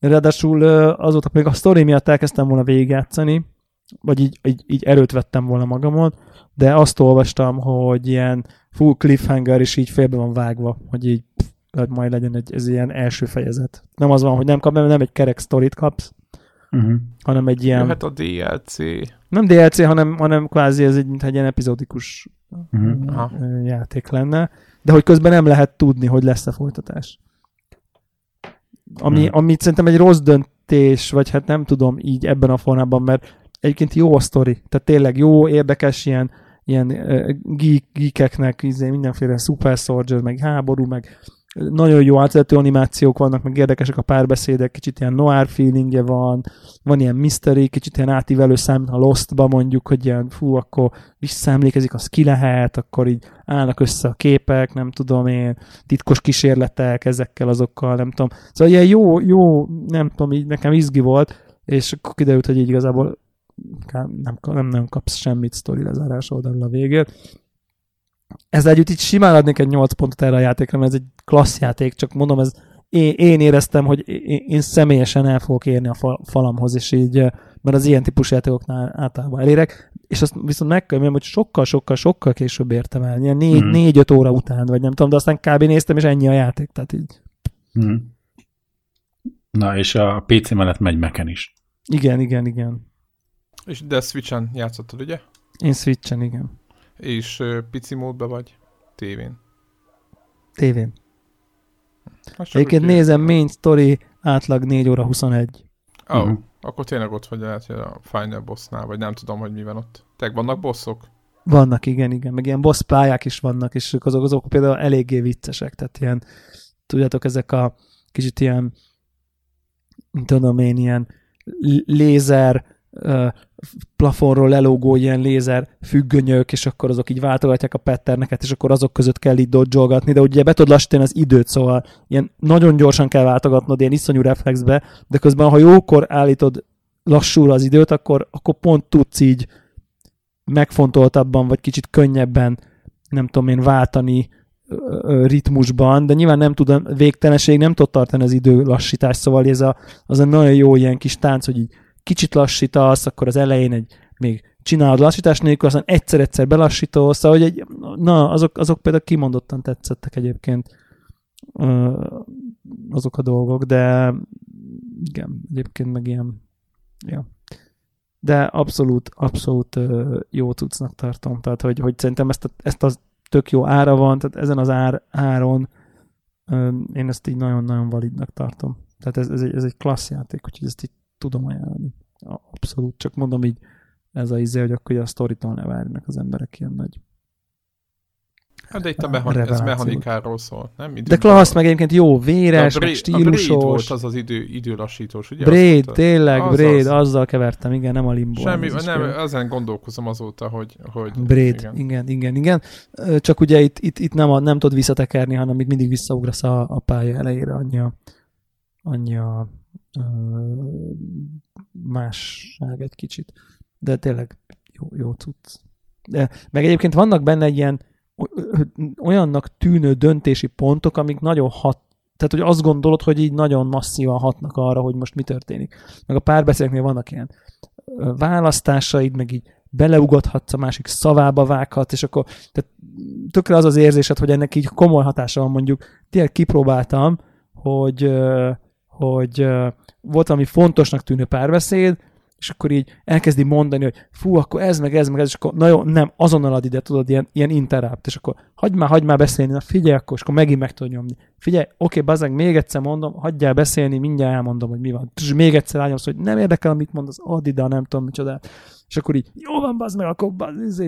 Ráadásul azóta még a sztori miatt elkezdtem volna végigjátszani, vagy így erőt vettem volna magamon, de azt olvastam, hogy ilyen full cliffhanger is így félbe van vágva, hogy így majd legyen ez ilyen első fejezet. Nem az van, hogy nem egy kerek sztorit kapsz, hanem egy ilyen... Jöhet a DLC. Nem DLC, hanem kvázi ez mint egy ilyen epizódikus játék lenne, de hogy közben nem lehet tudni, hogy lesz-e folytatás. Ami szerintem egy rossz döntés, vagy hát nem tudom így ebben a formában, mert egyébként jó a sztori, tehát tényleg jó, érdekes, ilyen geekeknek mindenféle Super Soldier, meg háború, meg nagyon jó átvezető animációk vannak, meg érdekesek a párbeszédek, kicsit ilyen noir feelingje van ilyen mystery, kicsit ilyen átívelő szám, ha Lost-ba mondjuk, hogy ilyen fú, akkor visszaemlékezik, az ki lehet, akkor így állnak össze a képek, nem tudom én, titkos kísérletek ezekkel, azokkal, nem tudom. Szóval ilyen jó, nem tudom, így nekem izgi volt, és akkor kiderült, hogy így igazából nem kapsz semmit sztori lezárás oldalon a végén. Ezzel együtt így simán adnék egy 8 pontot erre a játékra, mert ez egy klassz játék, csak mondom, ez én éreztem, hogy én személyesen el fogok érni a falamhoz, és így, mert az ilyen típusú játékoknál általában elérek, és azt viszont megkönyvelem, hogy sokkal később értem el, ilyen 4-5 óra után, vagy nem tudom, de aztán kb. Néztem, és ennyi a játék, tehát így. Na, és a PC mellett megy Mac-en is. Igen. És de Switchen játszottad, ugye? Én Switchen, igen. És pici módban vagy? Tévén. Egyébként nézem, main story átlag 4 óra 21. Akkor tényleg ott vagy, lehet, hogy a final bossnál, vagy nem tudom, hogy mi van ott. Vannak bosszok? Vannak, igen, igen. Meg ilyen boss pályák is vannak, és azok például eléggé viccesek. Tehát ilyen, tudjátok, ezek a kicsit ilyen, tudom én, ilyen lézer, plafonról lelógó ilyen lézer függönyök, és akkor azok így váltogatják a patterneket, és akkor azok között kell így dodge-olgatni, de ugye be tudod lassítani az időt, szóval ilyen nagyon gyorsan kell váltogatnod, ilyen iszonyú reflexbe, de közben, ha jókor állítod lassúra az időt, akkor pont tudsz így megfontoltabban, vagy kicsit könnyebben, nem tudom én, váltani ritmusban, de nyilván nem tud, végtelenség nem tud tartani az idő lassítás, szóval ez az a nagyon jó ilyen kis tánc, hogy így kicsit lassítasz, akkor az elején még csinálod lassítás nélkül, aztán egyszer-egyszer belassítolsz, szóval, hogy azok például kimondottan tetszettek egyébként azok a dolgok, de igen, egyébként meg ilyen, ja. De abszolút jó cuccnak tartom, tehát hogy szerintem ezt a tök jó ára van, tehát ezen az áron én ezt így nagyon-nagyon validnak tartom. Tehát ez egy klassz játék, úgyhogy ezt így tudom ajánlani. Abszolút. Csak mondom így, ez a izé, hogy akkor a sztoritól ne várjanak az emberek ilyen nagy. Hát de itt ez mechanikáról szól, nem? De klassz, meg egyébként jó, véres, meg stílusos. A Braid volt az az időlassítós, ugye? Braid, tényleg, Braid, azzal kevertem, igen, nem a Limbo. Semmi, nem, ezen gondolkozom azóta, hogy Braid, igen. Csak ugye itt nem tud visszatekerni, hanem itt mindig visszaugrasz a pálya elejére, annyi a másság egy kicsit. De tényleg jó cucc. De, meg egyébként vannak benne egy ilyen olyannak tűnő döntési pontok, amik nagyon hat, tehát hogy azt gondolod, hogy így nagyon masszívan hatnak arra, hogy most mi történik. Meg a párbeszédeknél vannak ilyen választásaid, meg így beleugathatsz a másik szavába vághat, és akkor tehát tökre az érzésed, hogy ennek így komoly hatása van, mondjuk. Tényleg kipróbáltam, hogy volt valami fontosnak tűnő párbeszéd, és akkor így elkezdi mondani, hogy fú, akkor ez, meg ez, és akkor na jó, nem, azonnal ad ide, tudod, ilyen interrupt, és akkor hagyd már beszélni, na figyelj, akkor, és akkor megint meg tudod nyomni. Figyelj, oké, bazeg, még egyszer mondom, hagyjál beszélni, mindjárt elmondom, hogy mi van. És még egyszer állomsz, hogy nem érdekel, amit mondasz, add ide, nem tudom, micsodát. És akkor így, jó van, bazd meg, akkor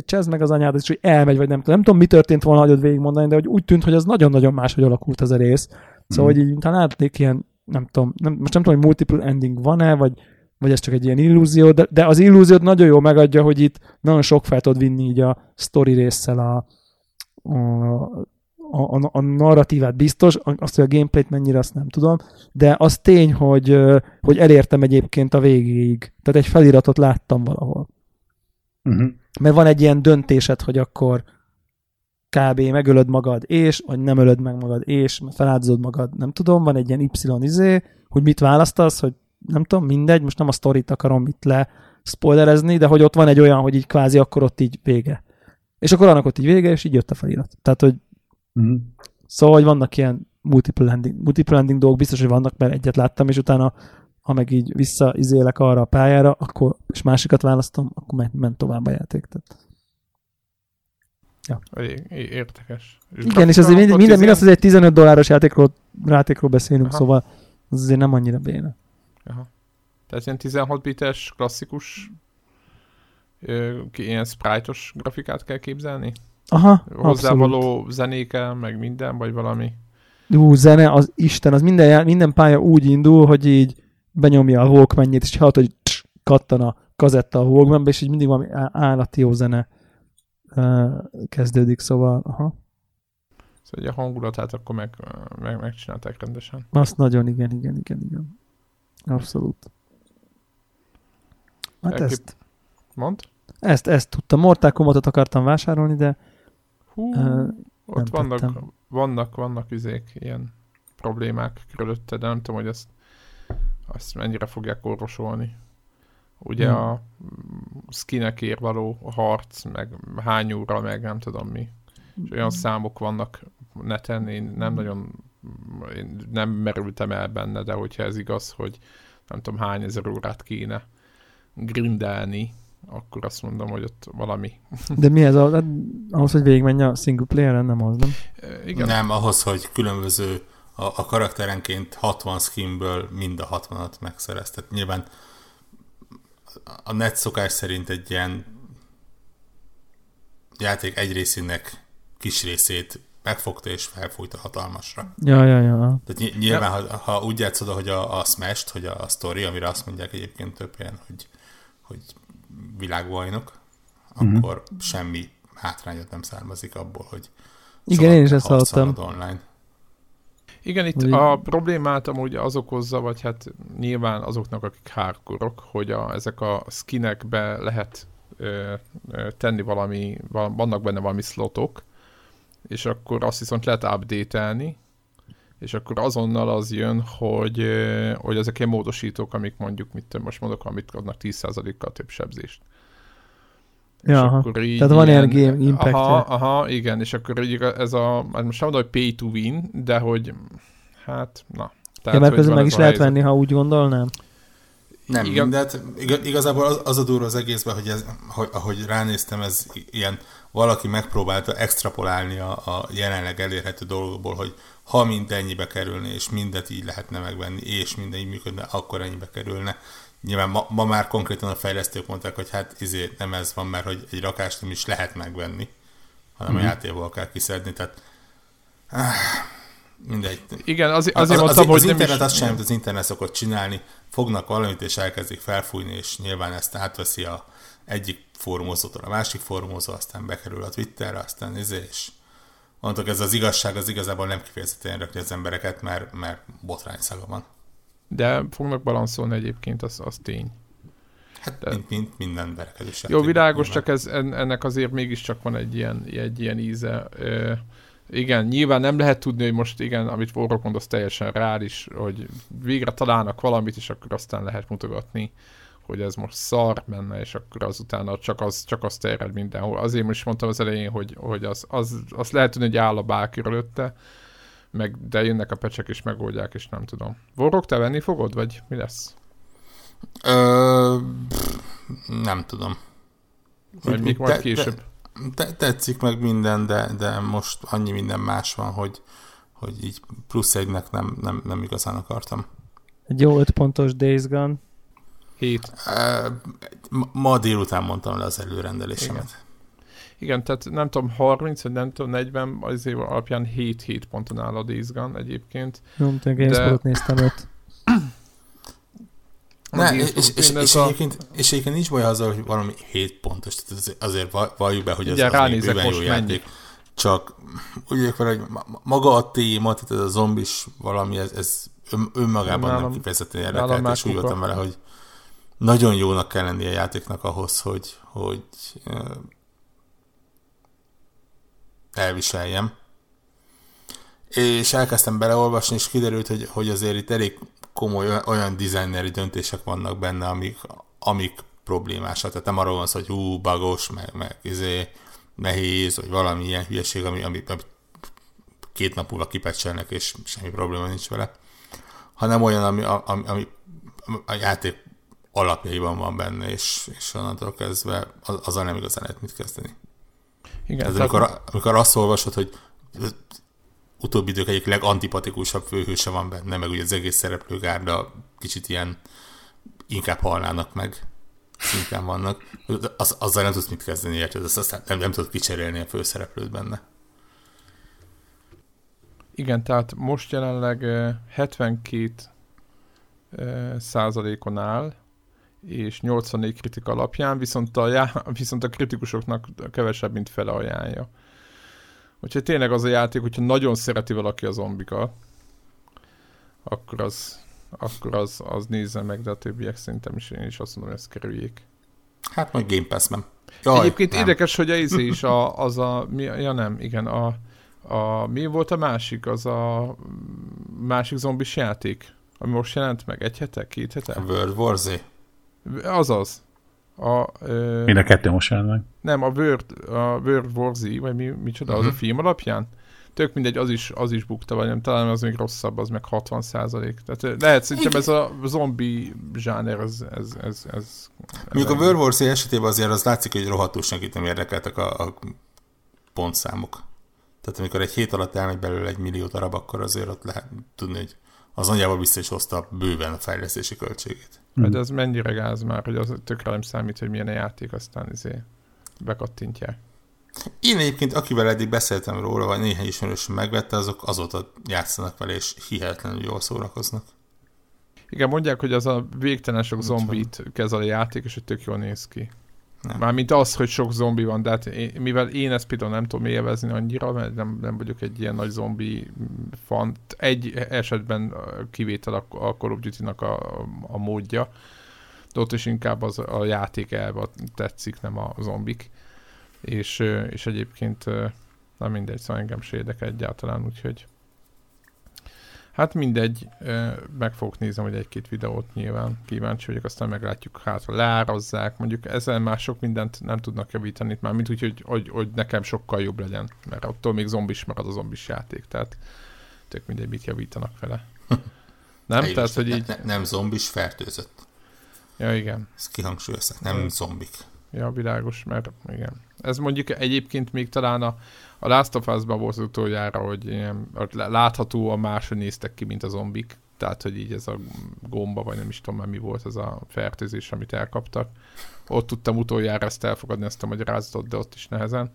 csezd meg az anyád, és hogy elmegy, vagy nem tudom, mi történt volna, hagyod végigmondani, de hogy úgy tűnt, hogy az nagyon-nagyon máshogy alakult az a rész. Szóval, hogy így, talán látnék ilyen, nem tudom, most nem tudom, hogy multiple ending van-e, vagy ez csak egy ilyen illúzió, de az illúziót nagyon jól megadja, hogy itt nagyon sok fel tud vinni így a sztori résszel a narratívát biztos, azt, hogy a gameplayt mennyire, azt nem tudom, de az tény, hogy elértem egyébként a végéig. Tehát egy feliratot láttam valahol. Uh-huh. Mert van egy ilyen döntésed, hogy akkor kb. Megölöd magad, és, vagy nem ölöd meg magad, és feláldozod magad, nem tudom, van egy ilyen Y-izé, hogy mit választasz, hogy nem tudom, mindegy, most nem a sztorit akarom itt leszpoilerezni, de hogy ott van egy olyan, hogy így kvázi akkor ott így vége. És akkor annak ott így vége, és így jött a felirat. Tehát, hogy Szóval, hogy vannak ilyen multiple ending dolgok, biztos, hogy vannak, mert egyet láttam, és utána, ha meg így visszaizélek arra a pályára, akkor, és másikat választom, akkor ment tovább a játék. Tehát. Ja. Érdekes. Igen, és azért mindaz egy $15 játékról beszélünk, aha. Szóval az azért nem annyira béna. Aha. Tehát ilyen 16 bites klasszikus ilyen sprite-os grafikát kell képzelni? Aha, hozzávaló abszolút. Zenékkel, meg minden, vagy valami? Zene, az Isten, az minden pálya úgy indul, hogy így benyomja a Walkman-jét, és hallod, hogy kattan a kazetta a Walkman-be, és így mindig valami állati jó zene kezdődik, szóval, aha. Szóval a hangulatát akkor megcsinálták rendesen. Azt nagyon, igen. Abszolút. Hát ezt... Mondd? Ezt tudtam. Mortal Kombatot akartam vásárolni, de... Hú, ott vannak üzék, ilyen problémák körülötte, de nem tudom, hogy azt mennyire fogják orvosolni. Ugye a skinekért való harc, meg hány óra, meg nem tudom mi. És olyan számok vannak neten, én nem merültem el benne, de hogyha ez igaz, hogy nem tudom hány ezer órát kéne grindelni, akkor azt mondom, hogy ott valami. De mi ez? Ahhoz, hogy végigmenj a single player-en, nem az, nem? Igen. Nem, ahhoz, hogy különböző a karakterenként 60 skinből mind a 60-at megszerez. Tehát nyilván a net szokás szerint egy ilyen játék egy részének kis részét megfogta és felfújta hatalmasra. Ja. Tehát nyilván, ha úgy játszod, hogy a Smash-t, hogy a sztori, amire azt mondják egyébként több ilyen, hogy világbajnok, akkor semmi hátrányot nem származik abból, hogy igen, én is ezt hallottam online. Igen, itt a problémát amúgy az okozza, vagy hát nyilván azoknak, akik hardcore-ok, hogy ezek a skinekbe lehet tenni valami, vannak benne valami slotok, és akkor azt viszont lehet update-elni, és akkor azonnal az jön, hogy ezek ilyen módosítók, amik mondjuk, mit most mondok, amit adnak 10%-kal több sebzést. Ja, tehát ilyen, van ilyen game impact-e. Aha, igen, és akkor így ez most nem mondom, hogy pay to win, de hogy hát, na. Tehát, ja, mert közben meg is lehet venni, ha úgy gondolnám. Nem, igen. De hát igazából az a durva az egészben, hogy ahogy ránéztem, ez ilyen, valaki megpróbálta extrapolálni a jelenleg elérhető dolgokból, hogy ha mindennyibe kerülne, és mindet így lehetne megvenni, és minden így működne, akkor ennyibe kerülne. Nyilván ma már konkrétan a fejlesztők mondták, hogy hát nem ez van, mert hogy egy rakást nem is lehet megvenni, hanem a játékból kell kiszedni, tehát mindegy. Igen, azért mondtam, hogy az nem internet is... azt sem, amit az internet szokott csinálni, fognak valamit és elkezdik felfújni, és nyilván ezt átveszi a egyik formózótól a másik formózó, aztán bekerül a Twitterre, aztán és mondtok, ez az igazság, az igazából nem kifejezetten rökni az embereket, mert botrány szaga van. De fognak balanszolni egyébként, az tény. Hát mint minden berekedőség. Jó, világos, csak ez, ennek azért mégiscsak van egy ilyen íze. Igen, nyilván nem lehet tudni, hogy most igen, amit Warhawk mond, az teljesen reális, hogy végre találnak valamit, és akkor aztán lehet mutogatni, hogy ez most szar menne, és akkor azután csak az terjed mindenhol. Azért most mondtam az elején, hogy az lehet tudni, hogy áll a bál körülötte, de jönnek a pecsek és megoldják, és nem tudom. Warhawk, te venni fogod, vagy mi lesz? Nem tudom. Vagy még majd később. Tetszik meg minden, de most annyi minden más van, hogy így plusz egynek nem igazán akartam. Egy jó 5 pontos Days Gone. 7. Ma délután mondtam le az előrendelésemet. Igen, tehát nem tudom, 30, vagy nem tudom, 40, azért alapján 7-7 ponton áll a Days Gone egyébként. Nem tudom, Gamesport néztem 5. És egyébként nincs baj azzal, hogy valami 7 pontos, tehát azért valljuk be, hogy az még bőven jó játék. Csak úgy vagyok vele, hogy maga a téma, tehát ez a zombis valami, ez önmagában nem kifejezetten érdekelt, és úgy voltam vele, hogy nagyon jónak kell lenni a játéknak ahhoz, hogy elviseljem. És elkezdtem beleolvasni, és kiderült, hogy azért itt elég komoly olyan designeri döntések vannak benne, amik problémásak. Tehát nem arról van szó, hogy bagos, meg nehéz, vagy valami ilyen hülyeség, ami 2 nap múlva kipecselnek, és semmi probléma nincs vele. Hanem olyan, ami a játék alapjaiban van benne, és onnantól kezdve azzal nem igazán lehet mit kezdeni. Igen, ez amikor azt olvasod, hogy utóbbi idők egyik legantipatikusabb főhőse van benne, meg ugye az egész szereplőgárda kicsit ilyen inkább halnának meg szinten vannak, azzal nem tudsz mit kezdeni, érted, aztán nem tudod kicserélni a főszereplőt benne. Igen, tehát most jelenleg 72%-on áll, és 84 kritika alapján, viszont a kritikusoknak kevesebb, mint fele ajánlja. Úgyhogy tényleg az a játék, hogyha nagyon szereti valaki a zombikat, akkor az nézze meg, de a többiek szerintem is, én is azt mondom, hogy ezt kerüljék. Hát majd Game Pass, nem. Jaj, egyébként nem. Érdekes, hogy az is mi volt a másik, az a másik zombis játék, ami most jelent meg, 1 hete, 2 hete? A World War Z. Azaz. Én a 2 most jelent meg. Nem, a World War Z, vagy micsoda, az a film alapján? Tök mindegy, az is bukta, vagy nem, talán az még rosszabb, az meg 60%. Tehát lehet, szerintem ez a zombi zsáner, ez mondjuk a World War Z esetében azért az látszik, hogy rohadtul senkit nem érdekeltek a pontszámok. Tehát amikor egy hét alatt elmegy belőle 1 millió darab, akkor azért ott lehet tudni, hogy az nagyjából vissza is hozta bőven a fejlesztési költségét. De ez mennyire gáz már, hogy az tökre nem számít, hogy milyen a játék, aztán bekattintják. Én egyébként, akivel eddig beszéltem róla, vagy néhány ismerősöm megvette, azok azóta játszanak vele, és hihetetlenül jól szórakoznak. Igen, mondják, hogy az a végtelen sok zombit kezel a játék, és hogy tök jól néz ki. Nem. Mármint az, hogy sok zombi van, de hát én, mivel én ezt például nem tudom élvezni annyira, mert nem vagyok egy ilyen nagy zombi fan. Egy esetben kivétel a Call of Duty-nak a módja, de ott is inkább az a játék elve tetszik, nem a zombik. És egyébként nem mindegy, szóval engem se érdekel egyáltalán, úgyhogy hát mindegy, meg fogok nézni, hogy egy-két videót nyilván kíváncsi vagyok, aztán meglátjuk, hátra leárazzák, mondjuk ezzel már sok mindent nem tudnak javítani itt már, mint úgy, hogy nekem sokkal jobb legyen, mert attól még zombis marad a zombis játék, tehát tök mindegy, mit javítanak vele. Nem? Tehát, hogy így... nem zombis, fertőzött. Ja, igen. Ezt kihangsúlyozták, nem zombik. Ja, világos, mert igen. Ez mondjuk egyébként még talán a Last of Us-ban volt az utoljára, hogy láthatóan máshogy néztek ki, mint a zombik. Tehát, hogy így ez a gomba, vagy nem is tudom már mi volt ez a fertőzés, amit elkaptak. Ott tudtam utoljára ezt elfogadni, ezt a magyarázatot, de ott is nehezen.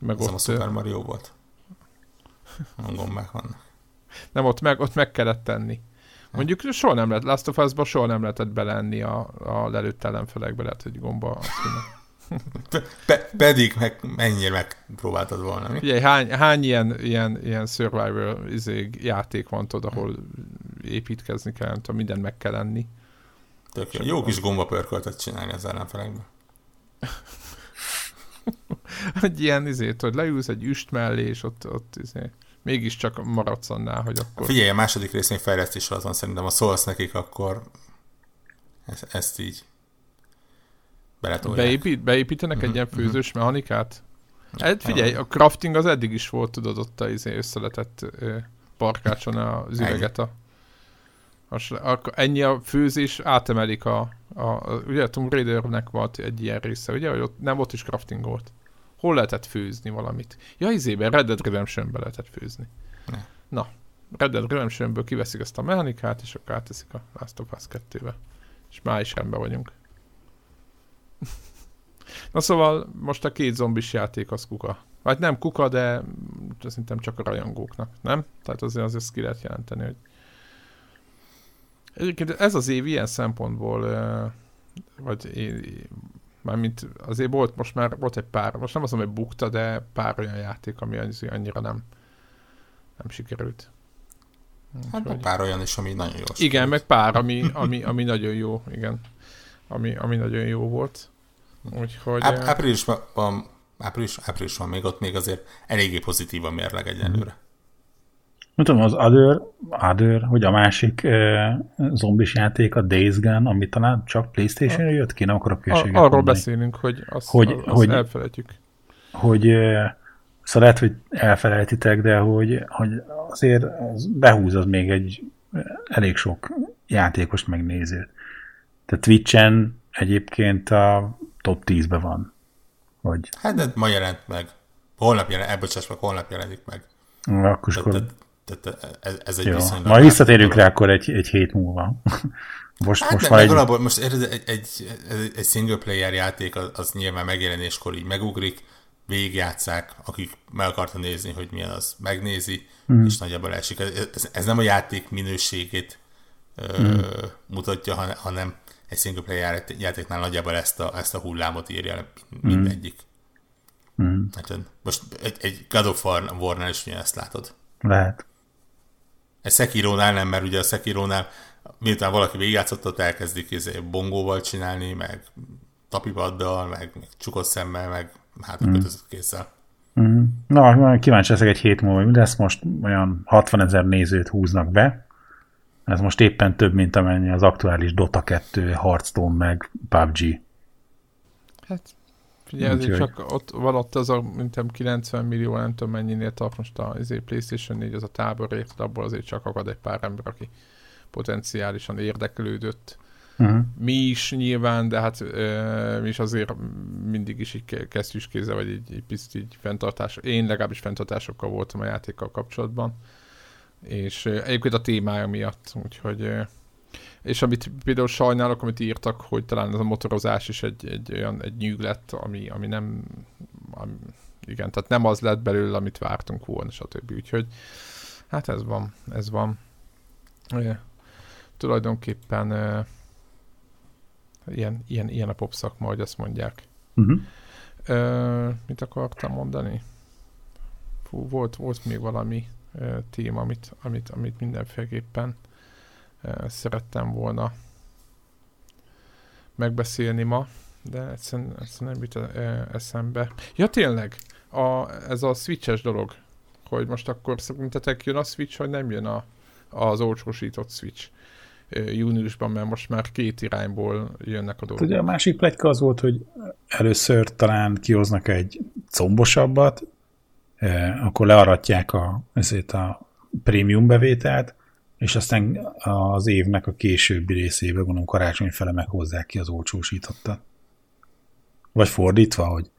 Meg ott... a Super Mario volt. A gombák vannak. Nem, ott meg kellett tenni. Mondjuk soha nem lehet, Last of Us-ba soha nem lehetett belenni a lelőtt ellenfelekbe, lehet, hogy gomba azt mondja. Pedig mennyire megpróbáltad volna, mi? Ugye, hány ilyen survival játék van ott, ahol építkezni kell, nem tudom, mindent meg kell enni. Tök jó. Jó kis gombapörköltet csinálni az ellenfelekben. Egy ilyen, hogy leülsz egy üst mellé, és ott mégiscsak maradsz annál, hogy akkor... Figyelj, a második részén fejlesztés alatt van szerintem, ha szólsz nekik, akkor ezt így beletolják. Beépítenek egy ilyen főzős mechanikát? Hát figyelj, a crafting az eddig is volt, tudod, ott összeletett parkácson az üveget. Ennyi a főzés, átemelik ugye a Tomb Raider-nek volt egy ilyen része, ugye? Hogy ott, nem, ott is crafting volt. Hol lehetett főzni valamit? Ja, Red Dead Redemption-ben lehetett főzni. Ne. Na, Red Dead Redemption-ből kiveszik ezt a mechanikát, és akkor átteszik a Last of Us 2-be. És már is rendben vagyunk. Na szóval most a két zombis játék az kuka. Vagy nem kuka, de szerintem csak a rajongóknak, nem? Tehát azért ki lehet jelenteni, hogy... Egyébként ez az év ilyen szempontból, vagy mármint azért volt, most már volt egy pár, most nem azt mondom, hogy bukta, de pár olyan játék, ami annyira nem sikerült. Hát meg pár olyan is, ami nagyon jó. Igen, meg pár, ami nagyon jó, igen. Ami nagyon jó volt. Úgyhogy... Áprilisban még ott még azért eléggé pozitív a mérleg egyenlőre. Nem tudom, az Other, hogy a másik zombis játék, a Days Gone, ami talán csak PlayStation-re jött ki, nem akarok hülyeséget mondani. Arról beszélünk, hogy azt elfelejtjük. Szóval lehet, hogy elfelejtitek, de hogy azért behúz az még egy elég sok játékost megnézőt. Tehát Twitch-en egyébként a top 10-ben van. Hogy... Hát de ma jelent meg. Holnap jelenik meg. Ez egy viszonylag... Majd visszatérünk rá akkor egy hét múlva. Most egy single player játék, az nyilván megjelenéskor így megugrik, végigjátszák, akik meg akarta nézni, hogy milyen az, megnézi, és nagyjából esik. Ez nem a játék minőségét mutatja, hanem egy single player játéknál nagyjából ezt a hullámot írja le mindegyik. Hát, most egy God of War-nál is milyen ezt látod. Lehet. Egy Sekironál nem, mert ugye a Sekironál miután valaki végigjátszott, elkezdik bongóval csinálni, meg tapipaddal, meg csukott szemmel, meg hátrakötözött kézzel. Na, kíváncsi leszek egy hét múlva, mi lesz, most olyan 60 000 nézőt húznak be. Ez most éppen több, mint amennyi az aktuális Dota 2, Hearthstone, meg PUBG. Hát, figyelj, azért csak ott valatt az a, mintem 90 millió, nem tudom mennyinél tart most a PlayStation 4, az a táborért, abból azért csak akad egy pár ember, aki potenciálisan érdeklődött. Mi is nyilván, de hát mi is azért mindig is így kesztyűskézzel, vagy egy picit így fenntartás. Én legalábbis fenntartásokkal voltam a játékkal kapcsolatban. És egyébként a témája miatt, úgyhogy, és amit például sajnálok, amit írtak, hogy talán ez a motorozás is egy olyan nyűg lett, ami nem igen, tehát nem az lett belőle, amit vártunk volna, stb. Úgyhogy hát ez van, ez van. Tulajdonképpen ilyen a pop szakma, hogy azt mondják. Uh-huh. Mit akartam mondani? Fú, volt még valami téma, amit mindenféleképpen szerettem volna megbeszélni ma, de egyszerűen nem jut eszembe. Ja, tényleg, ez a Switches dolog, hogy most akkor szerintetek jön a Switch, vagy nem jön az olcsósított Switch júniusban, mert most már két irányból jönnek a dolgok. Ugye a másik pletyka az volt, hogy először talán kihoznak egy combosabbat, akkor learatják a prémium bevételt, és aztán az évnek a későbbi részébe, gondolom karácsony fele meghozzák ki az olcsósítottat. Vagy fordítva, hogy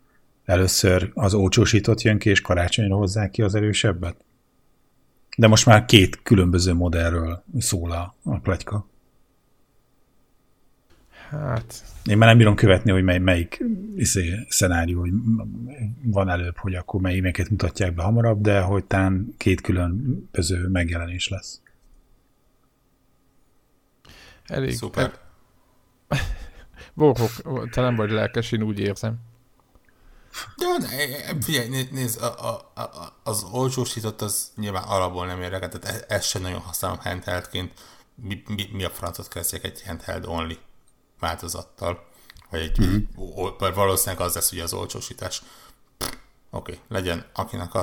először az olcsósított jön ki, és karácsonyra hozzák ki az erősebbet. De most már két különböző modellről szól a pletyka. Hát... én már nem bírom követni, hogy melyik szenárió, hogy van előbb, hogy akkor melyiket mutatják be hamarabb, de hogy talán két különböző megjelenés lesz. Elég. Szuper. Warhawk, te nem vagy lelkes, én úgy érzem. Ja, figyelj, nézd, az olcsósított az nyilván alapból nem érdekel, tehát ezt sem nagyon használom handheldként. Mi a francot kezdjek egy handheld only változattal? Vagy egy, valószínűleg az lesz, hogy az olcsósítás. Oké, legyen, akinek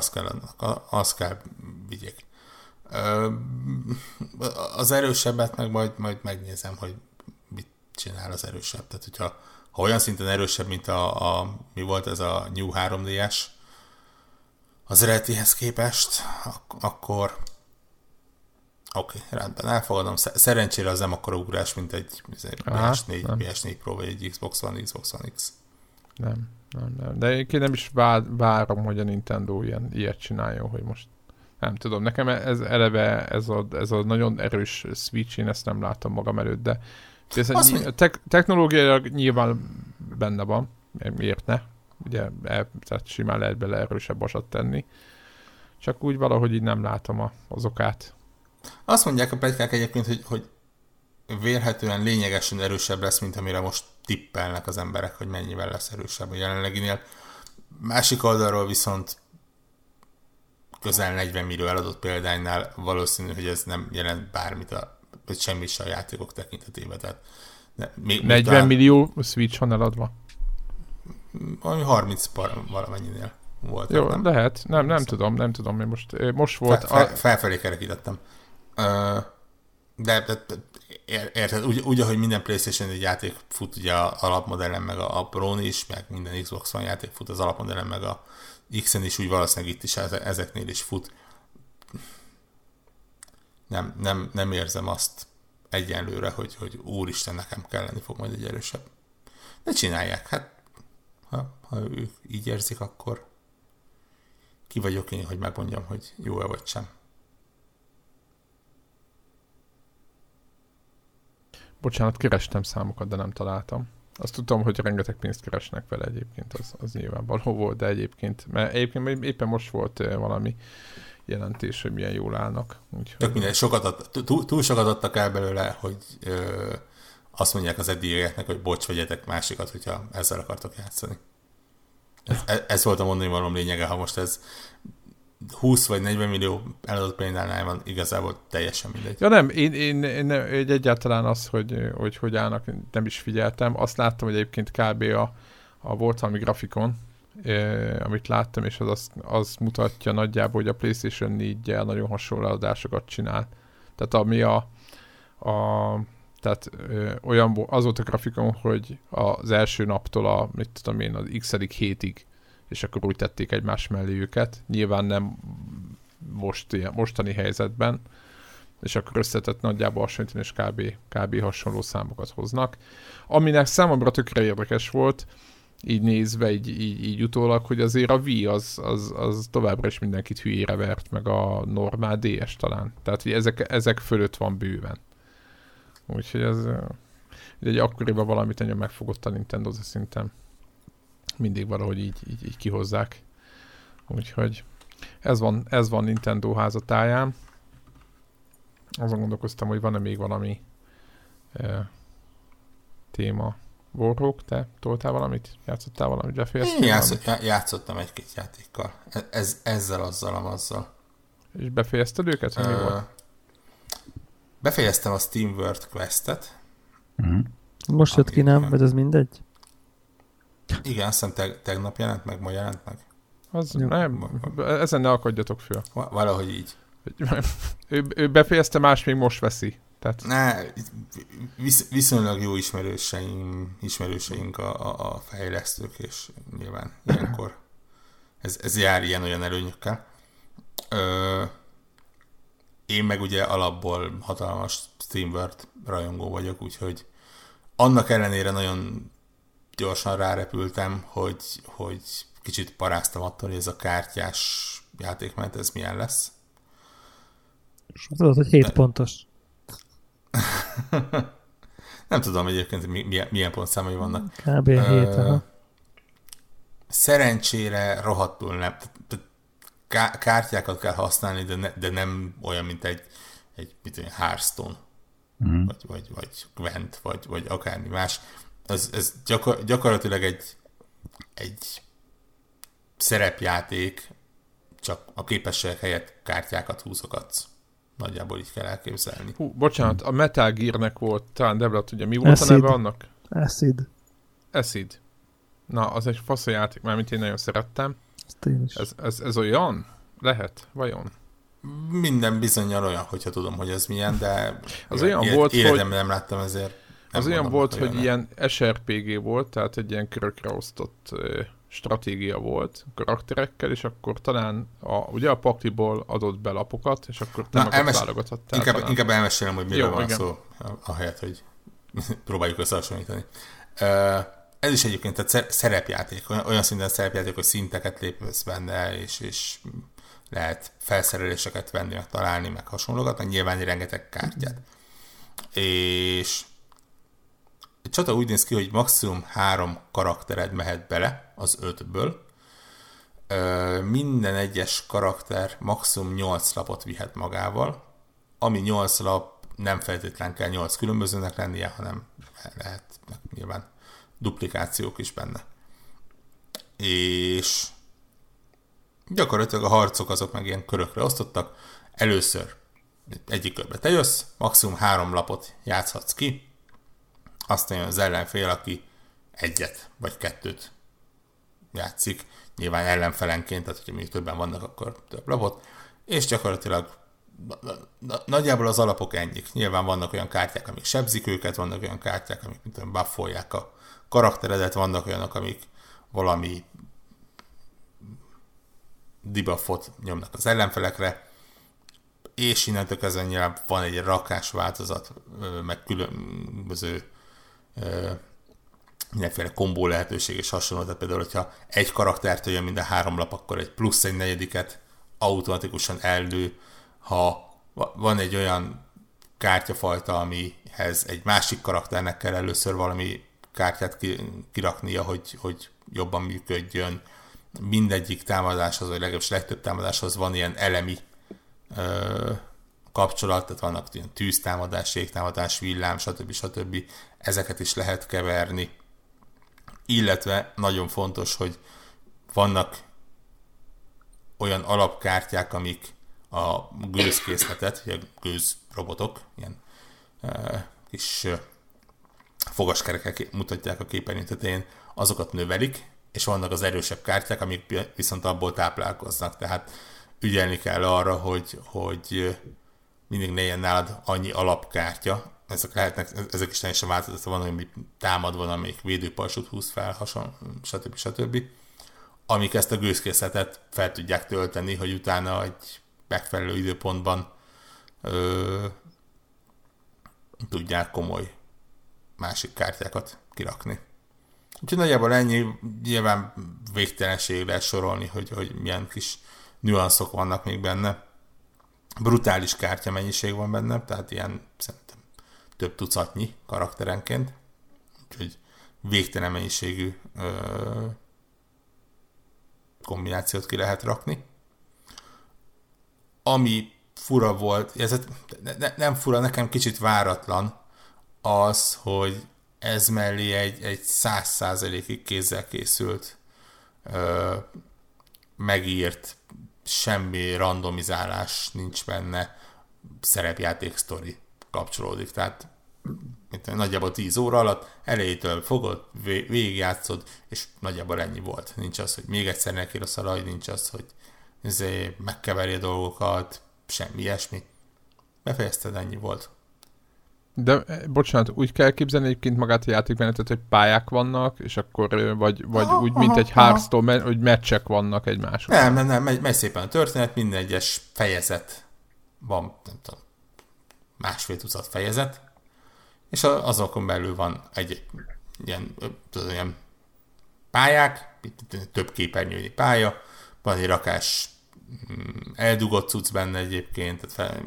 az kell vigyék. Az erősebbet meg majd megnézem, hogy mit csinál az erősebb. Tehát, hogyha olyan szinten erősebb, mint mi volt ez a New 3D-es az eredetihez képest, akkor oké, rendben, elfogadom. Szerencsére az nem akkora ugrás, mint egy PS4 Pro vagy egy Xbox One X. Nem. De én nem is várom, hogy a Nintendo ilyet csináljon, hogy most nem tudom, nekem ez eleve ez a nagyon erős Switch, én ezt nem látom magam előtt, de technológiailag nyilván benne van, miért ne? Ugye, tehát simán lehet bele erősebb vasat tenni, csak úgy valahogy így nem látom az okát. Azt mondják a pletykák egyébként, hogy vélhetően lényegesen erősebb lesz, mint amire most tippelnek az emberek, hogy mennyivel lesz erősebb a jelenleginél. Másik oldalról viszont közel 40 millió eladott példánynál valószínű, hogy ez nem jelent bármit, vagy semmi se a játékok tekintetében. Tehát még 40 talán... millió Switch-on eladva? Valami 30 valamennyinél volt. Jó, nem? Lehet. Nem tudom. Én most volt... Felfelé kerekítettem. De érted, úgy, ahogy minden PlayStation egy játék fut ugye az alapmodellen, meg a Pro-n is, meg minden Xbox One játék fut az alapmodellen, meg a X-en is, úgy valószínűleg itt is ezeknél is fut. Nem érzem azt egyenlőre, hogy úristen, nekem kelleni fog majd egy erősebb. De csinálják, hát ha ők így érzik, akkor ki vagyok én, hogy megmondjam, hogy jó-e vagy sem. Bocsánat, kerestem számokat, de nem találtam. Azt tudtam, hogy rengeteg pénzt keresnek vele egyébként, az nyilvánvaló volt, de egyébként, mert éppen most volt valami jelentés, hogy milyen jól állnak. Úgyhogy... minden, túl sokat adtak el belőle, hogy azt mondják az eddigieknek, hogy bocs, vegyetek másikat, hogyha ezzel akartok játszani. Ez volt a mondani valóm lényege, ha most ez 20 vagy 40 millió eladott példánál van, igazából teljesen mindegy. Ja nem, én egyáltalán az, hogy állnak, nem is figyeltem. Azt láttam, hogy egyébként kb. a volt valami grafikon, amit láttam, és az mutatja nagyjából, hogy a PlayStation 4-jel nagyon hasonló adásokat csinál. Tehát ami olyan az volt a grafikon, hogy az első naptól az x-edik hétig, és akkor úgy tették egymás mellé őket. Nyilván nem mostani helyzetben, és akkor összetett nagyjából hasonlítani, és kb. Hasonló számokat hoznak. Aminek számomra tökre érdekes volt, így nézve, így utólag, hogy azért a Wii az továbbra is mindenkit hülyére vert, meg a normál DS talán. Tehát, hogy ezek fölött van bőven. Úgyhogy ez... ugye akkoriban valamit nagyon megfogott a Nintendo, szerintem. mindig valahogy így kihozzák. Úgyhogy ez van Nintendo házatáján. Azon gondolkoztam, hogy van-e még valami téma. Warhawk, te toltál valamit? Játszottál valamit? Befejeztél? Én játszottam egy-két játékkal. Ezzel, azzal, amazzal. És befejezted őket? Mi volt? Befejeztem a Steam World Quest-et. Mm-hmm. Most jött ki, nem? Vagy az mindegy? Igen, azt hiszem tegnap jelent meg, ma jelent meg. Az nem, ezen ne akadjatok föl. Valahogy így. Ő befejezte, más még most veszi. Tehát... Viszonylag jó ismerőseink a fejlesztők, és nyilván ilyenkor ez jár ilyen-olyan előnyökkel. Én meg ugye alapból hatalmas Steam World rajongó vagyok, úgyhogy annak ellenére nagyon gyorsan rárepültem, hogy kicsit paráztam attól, hogy ez a kártyás játékmenet, ez milyen lesz. Tudod, hogy 7 pontos. Nem tudom egyébként, milyen pontszámai vannak. Kb. 7, aha. Szerencsére rohadtul nem. Kártyákat kell használni, de nem olyan, mint egy Hearthstone, mm. vagy Gwent, vagy akármi más. Ez gyakorlatilag egy szerepjáték, csak a képességek helyett kártyákat húzogatsz. Nagyjából így kell elképzelni. Hú, bocsánat, a Metal Gearnek volt, talán Dewla tudja, mi volt Acid. A neve annak? Acid. Na, az egy fasz a játék, mármint én nagyon szerettem. Ez olyan? Lehet? Vajon? Minden bizonnyal olyan, hogyha tudom, hogy ez milyen, de az olyan volt, életemben nem láttam, ezért nem. Az olyan volt, hogy ilyen SRPG volt, tehát egy ilyen körökre osztott stratégia volt karakterekkel, és akkor talán ugye a pakliból adott be lapokat, és akkor te válogathattál. Inkább elmesélem, hogy miről van szó, ahelyett, hogy próbáljuk összehasonlítani. Ez is egyébként tehát szerepjáték, olyan szinten szerepjáték, hogy szinteket lépősz benne, és lehet felszereléseket venni, meg találni, meg hasonlókat, meg nyilván rengeteg kártyát. És a csata úgy néz ki, hogy maximum 3 karaktered mehet bele az 5-ből. Minden egyes karakter maximum 8 lapot vihet magával, ami 8 lap nem feltétlen kell 8 különbözőnek lennie, hanem lehetnek nyilván duplikációk is benne. És gyakorlatilag a harcok azok meg ilyen körökre osztottak. Először egyik körbe te jössz, maximum 3 lapot játszhatsz ki, aztán az ellenfél, aki 1 vagy 2 játszik, nyilván ellenfelenként, tehát hogyha még többen vannak, akkor több lapot, és gyakorlatilag nagyjából az alapok ennyik. Nyilván vannak olyan kártyák, amik sebzik őket, vannak olyan kártyák, amik mint olyan buffolják a karakteredet, vannak olyanok, amik valami debuffot nyomnak az ellenfelekre, és innentől kezdve nyilván van egy rakás változat, meg különböző mindenféle kombó lehetőség és hasonló, tehát például, hogyha egy karaktertől jön minden 3 lap, akkor egy plusz egy negyediket automatikusan ellő, ha van egy olyan kártyafajta, amihez egy másik karakternek kell először valami kártyát kiraknia, hogy jobban működjön. Mindegyik támadáshoz, vagy legalábbis legtöbb támadáshoz van ilyen elemi kapcsolat, tehát vannak ilyen tűztámadás, jégtámadás, villám, stb. Ezeket is lehet keverni. Illetve nagyon fontos, hogy vannak olyan alapkártyák, amik a gőzkészletet, ugye gőzrobotok, ilyen kis fogaskerekek mutatják a képernyő tetején, azokat növelik, és vannak az erősebb kártyák, amik viszont abból táplálkoznak, tehát ügyelni kell arra, hogy mindig ne ilyen nálad annyi alapkártya. Ezek is teljesen változatban van, ami támad, van, amelyik védőpajzsot húz fel, stb. Amik ezt a gőzkészletet fel tudják tölteni, hogy utána egy megfelelő időpontban tudják komoly másik kártyákat kirakni. Úgyhogy nagyjából ennyi, nyilván végtelenségre sorolni, hogy milyen kis nüanszok vannak még benne. Brutális kártya mennyiség van benne, tehát ilyen szerintem több tucatnyi karakterenként. Úgyhogy végtelen mennyiségű kombinációt ki lehet rakni. Ami fura volt, ez nem fura, nekem kicsit váratlan az, hogy ez mellé egy 100%-ig kézzel készült, megírt, semmi randomizálás nincs benne, szerepjáték sztori kapcsolódik, tehát nagyjából 10 óra alatt elejétől fogod, végigjátszod, és nagyjából ennyi volt. Nincs az, hogy még egyszer neki rossz alaj, nincs az, hogy megkeveri a dolgokat, semmi ilyesmi. Befejezted, ennyi volt. De bocsánat, úgy kell képzelni egyébként magát a játékmenetet, hogy pályák vannak, és akkor vagy úgy, mint egy Hearthstone, hogy meccsek vannak egymáshoz. Nem, megy szépen a történet, minden egyes fejezet van, nem tudom, 1,5 tucat fejezet, és azokon belül van egy ilyen pályák, több képernyőnyi pálya, van egy rakás eldugott cucc benne egyébként, tehát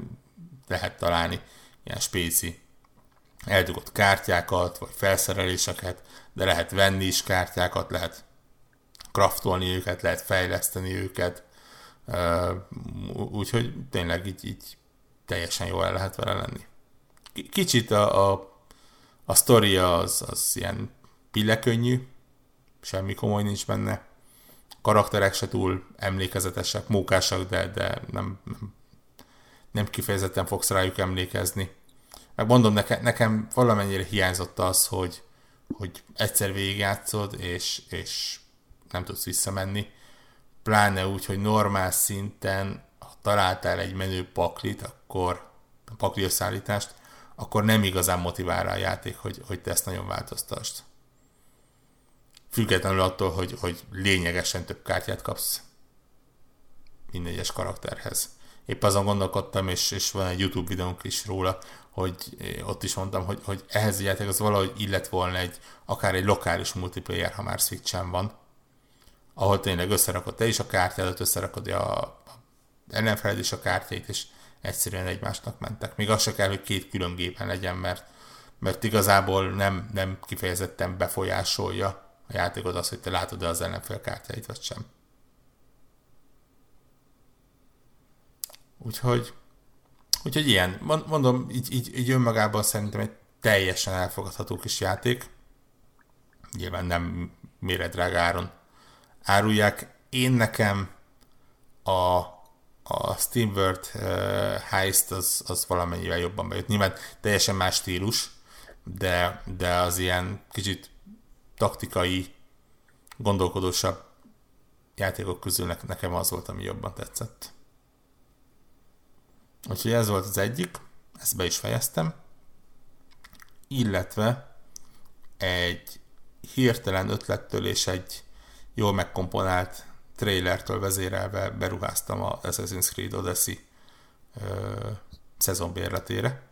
lehet találni ilyen spéci eldugott kártyákat, vagy felszereléseket, de lehet venni is kártyákat, lehet craftolni őket, lehet fejleszteni őket, úgyhogy tényleg így teljesen jól el lehet vele lenni. Kicsit a sztori az ilyen pillekönnyű, semmi komoly nincs benne, karakterek se túl emlékezetesek, mókásak, de nem kifejezetten fogsz rájuk emlékezni. Megmondom, nekem valamennyire hiányzott az, hogy egyszer végigjátszod, és nem tudsz visszamenni. Pláne úgy, hogy normál szinten, ha találtál egy menő paklit, akkor pakli összeállítást, akkor nem igazán motivál rá a játék, hogy te ezt nagyon változtasd. Függetlenül attól, hogy lényegesen több kártyát kapsz minden egyes karakterhez. Épp azon gondolkodtam, és van egy YouTube videónk is róla, hogy ott is mondtam, hogy ehhez a játék az valahogy illet volna akár egy lokális multiplayer, ha már Switchen van, ahol tényleg összerakod te is a kártyádat, összerakod a ellenfeled is a kártyáit, és egyszerűen egymásnak mentek. Még az se kell, hogy két külön gépen legyen, mert igazából nem kifejezetten befolyásolja a játékod az, hogy te látod-e az ellenfél kártyáit, vagy sem. Úgyhogy ilyen. Mondom, így önmagában szerintem egy teljesen elfogadható kis játék. Nyilván nem méretdrága áron árulják. Én nekem a Steam World Heist az valamennyivel jobban bejött. Nyilván teljesen más stílus, de az ilyen kicsit taktikai, gondolkodósabb játékok közül nekem az volt, ami jobban tetszett. Úgyhogy ez volt az egyik, ezt be is fejeztem, illetve egy hirtelen ötlettől és egy jól megkomponált trailertől vezérelve beruháztam az Assassin's Creed Odyssey szezonbérletére,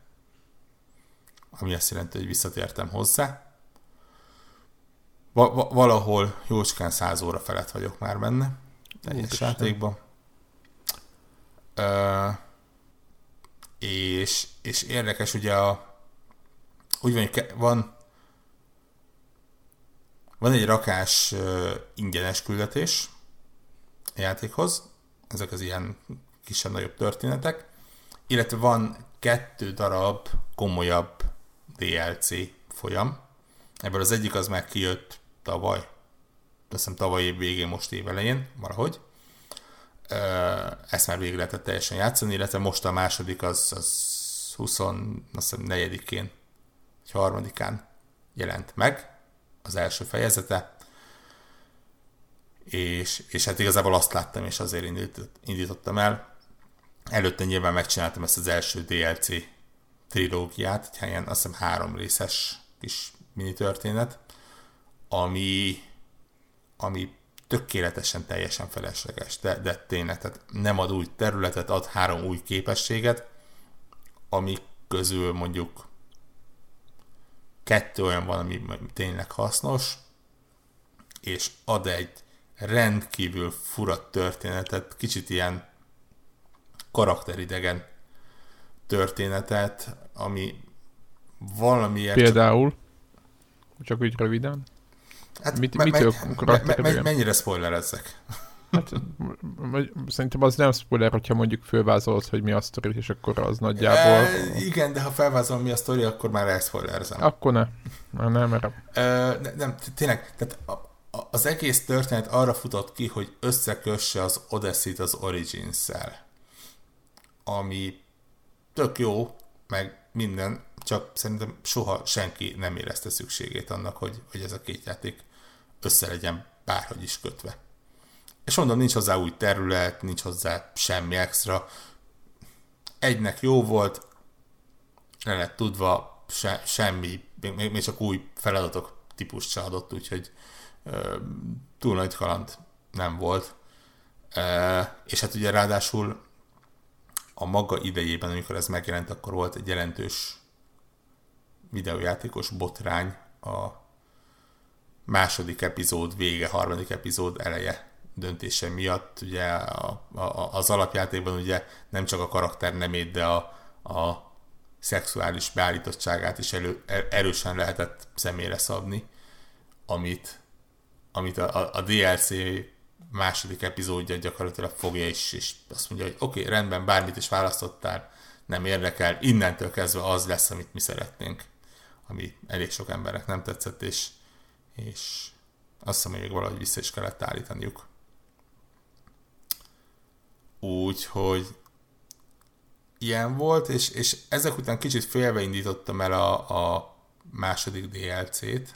ami azt jelenti, hogy visszatértem hozzá. Valahol jócskán 100 óra felett vagyok már benne, teljes játékban. És érdekes, ugye úgy van egy rakás ingyenes küldetés a játékhoz, ezek az ilyen kisebb-nagyobb történetek, illetve van 2 darab komolyabb DLC folyam. Ebből az egyik az már kijött tavaly, azt hiszem tavaly év végén, most év elején, valahogy. Ezt már végig lehetett teljesen játszani, illetve most a második az 24-én, vagy 3-án jelent meg az első fejezete, és hát igazából azt láttam, és azért indítottam el. Előtte nyilván megcsináltam ezt az első DLC trilógiát, egy helyen azt hiszem 3 részes kis mini történet, ami tökéletesen teljesen felesleges, de tényleg, tehát nem ad új területet, ad 3 új képességet, amik közül mondjuk 2 olyan van, ami tényleg hasznos, és ad egy rendkívül fura történetet, kicsit ilyen karakteridegen történetet, ami valamiért... Például? Csak úgy röviden? Hát mennyire spoilerezzek? Hát, szerintem az nem spoiler, hogyha mondjuk fölvázolod, hogy mi a sztori, és akkor az nagyjából... igen, de ha felvázolom, mi a sztori, akkor már elszpoilerzem. Akkor ne. Nem merem. Nem, tényleg, tehát az egész történet arra futott ki, hogy összekösse az Odyssey-t az Origins-szel. Ami tök jó, meg minden, csak szerintem soha senki nem érezte szükségét annak, hogy ez a két játék össze legyen bárhogy is kötve. És mondom, nincs hozzá új terület, nincs hozzá semmi extra. Egynek jó volt, le lett tudva, semmi, még csak új feladatok típust se adott, úgyhogy túl nagy kaland nem volt. És hát ugye ráadásul a maga idejében, amikor ez megjelent, akkor volt egy jelentős videójátékos botrány a második epizód vége, harmadik epizód eleje döntése miatt. Ugye az alapjátékban ugye nem csak a karakter nemét, de a szexuális beállítottságát is erősen lehetett személyre szabni, amit a DLC második epizódja gyakorlatilag fogja is, és azt mondja, hogy oké, rendben, bármit is választottál, nem érdekel, innentől kezdve az lesz, amit mi szeretnénk, ami elég sok embernek nem tetszett, és azt hiszem, hogy még valahogy vissza is kellett állítaniuk. Úgyhogy ilyen volt, és ezek után kicsit félbeindítottam el a második DLC-t,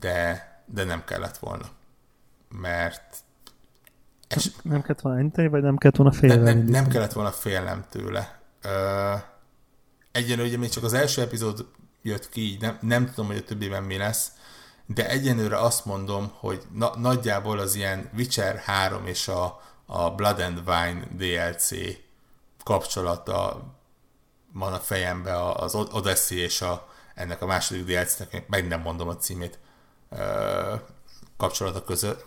de nem kellett volna, mert... Nem kellett volna enteni, vagy nem kellett volna félnem? Nem kellett volna félnem tőle. Egyenlőre ugye még csak az első epizód jött ki, így nem tudom, hogy a többiben mi lesz, de egyenlőre azt mondom, hogy nagyjából az ilyen Witcher 3 és a Blood and Wine DLC kapcsolata van a fejemben, az Odyssey és ennek a második DLC-nek, meg nem mondom a címét, kapcsolatának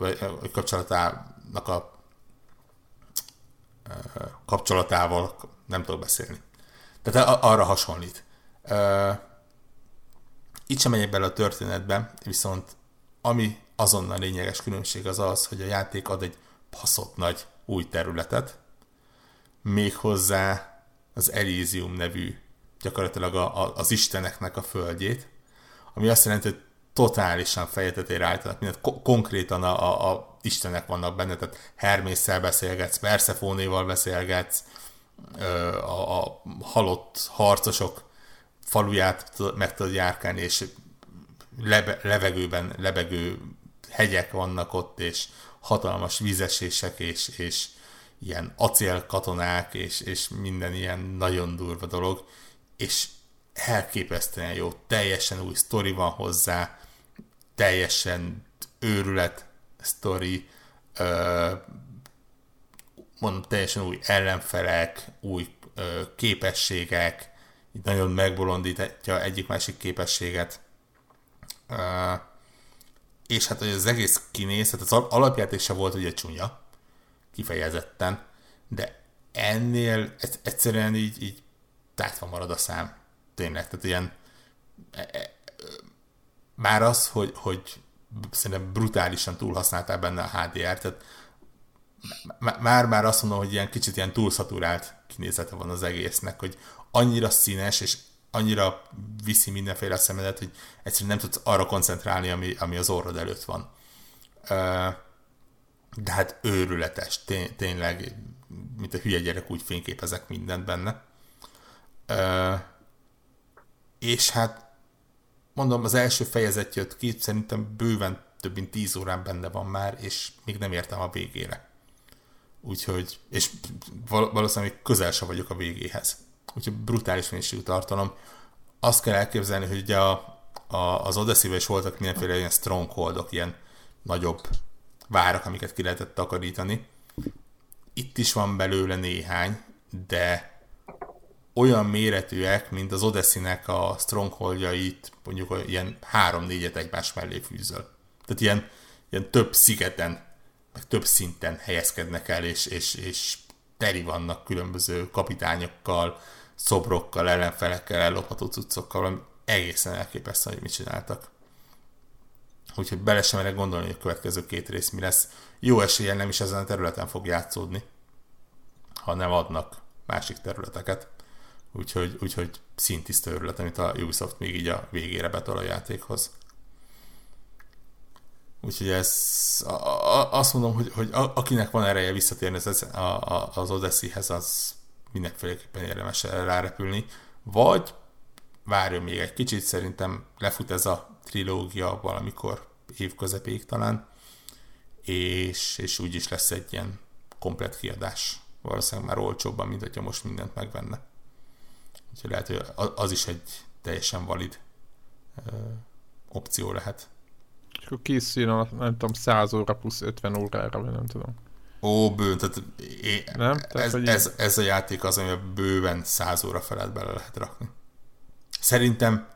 a kapcsolatával nem tudok beszélni. Tehát arra hasonlít. Itt sem megyek bele a történetbe, viszont ami azonnal lényeges különbség az az, hogy a játék ad egy baszott nagy új területet, méghozzá az Elysium nevű, gyakorlatilag az isteneknek a földjét, ami azt jelenti, hogy totálisan fejetetére állítanak mindent, konkrétan a istenek vannak benne, tehát Hermésszel beszélgetsz, Persefónéval beszélgetsz, a halott harcosok faluját meg tudod járkálni, és levegőben lebegő hegyek vannak ott, és hatalmas vízesések, és ilyen acélkatonák, és minden ilyen nagyon durva dolog, és elképesztően jó, teljesen új sztori van hozzá, teljesen őrület sztori, mondom, teljesen új ellenfelek, új képességek, így nagyon megbolondítja egyik-másik képességet, és hát hogy az egész kinéz, hát az alapjáték se volt ugye csúnya, kifejezetten, de ennél egyszerűen így tátva marad a szám, tényleg, tehát ilyen már az, hogy szerintem brutálisan túlhasználtál benne a HDR-t, tehát már azt mondom, hogy ilyen kicsit ilyen túlszaturált kinézete van az egésznek, hogy annyira színes, és annyira viszi mindenféle a szemedet, hogy egyszerűen nem tudsz arra koncentrálni, ami az orrod előtt van. De hát őrületes, tényleg, mint a hülye gyerek, úgy fényképezek mindent benne. És hát mondom, az első fejezet jött ki, szerintem bőven több mint 10 órán benne van már, és még nem értem a végére. Úgyhogy, és valószínűleg még közel sem vagyok a végéhez. Úgyhogy brutális mennyiségű tartalom. Azt kell elképzelni, hogy ugye az Odyssey-ben is voltak mindenféle ilyen strongholdok, ilyen nagyobb várak, amiket ki lehetett takarítani. Itt is van belőle néhány, de olyan méretűek, mint az Odyssey-nek a strongholdjait, mondjuk ilyen 3-4-et egymás mellé fűzöl. Tehát ilyen több szigeten, meg több szinten helyezkednek el, és teri vannak különböző kapitányokkal, szobrokkal, ellenfelekkel, ellopható cuccokkal, valami egészen elképesztő, hogy mit csináltak. úgyhogy bele sem merek gondolni, hogy a következő két rész mi lesz. Jó eséllyel nem is ezen a területen fog játszódni, hanem adnak másik területeket. Úgyhogy szintiszta örület, amit a Ubisoft még így a végére betol a játékhoz. Úgyhogy azt mondom, hogy akinek van ereje visszatérni az Odysseyhez, az mindenféleképpen érdemes rárepülni. Vagy várjon még egy kicsit, szerintem lefut ez a trilógia valamikor évközepéig talán, és úgyis lesz egy ilyen komplett kiadás. Valószínűleg már olcsóbban, mint hogyha most mindent megvenne. Úgyhogy lehet, hogy az is egy teljesen valid opció lehet. És akkor készül a, nem tudom, 100 óra plusz 50 órára, vagy nem tudom. Ó, bőn, tehát, nem? Ez a játék az, amivel bőven 100 óra felett bele lehet rakni. Szerintem,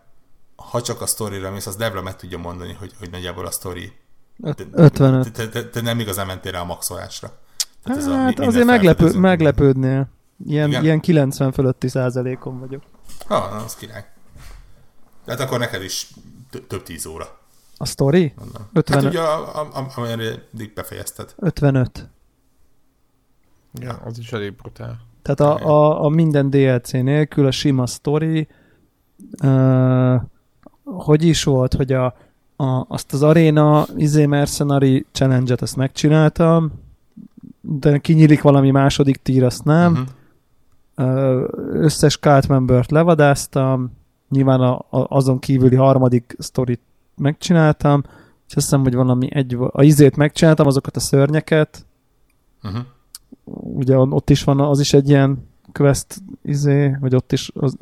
ha csak a sztorira mész, az Dewla meg tudja mondani, hogy nagyjából a sztori... 55. Te nem igazán mentél rá a maxolásra. Tehát hát azért meglepődnél. Ilyen 90 fölötti százalékon vagyok. Na, az király. Tehát akkor neked is több 10 óra. A sztori? 55. Hát ugye, amelyre befejezted. 55. Ja, az is elég brutál. Tehát a minden DLC nélkül a sima sztori, hogy is volt, hogy azt az aréna mercenary challenge-et azt megcsináltam, de kinyílik valami második tír, azt nem. Uh-huh. Összes cult membert levadáztam, nyilván azon kívüli harmadik sztorit megcsináltam, és azt hiszem, hogy valami a izét megcsináltam, azokat a szörnyeket. Uh-huh. Ugye ott is van, az is egy ilyen quest izé, vagy ott is az...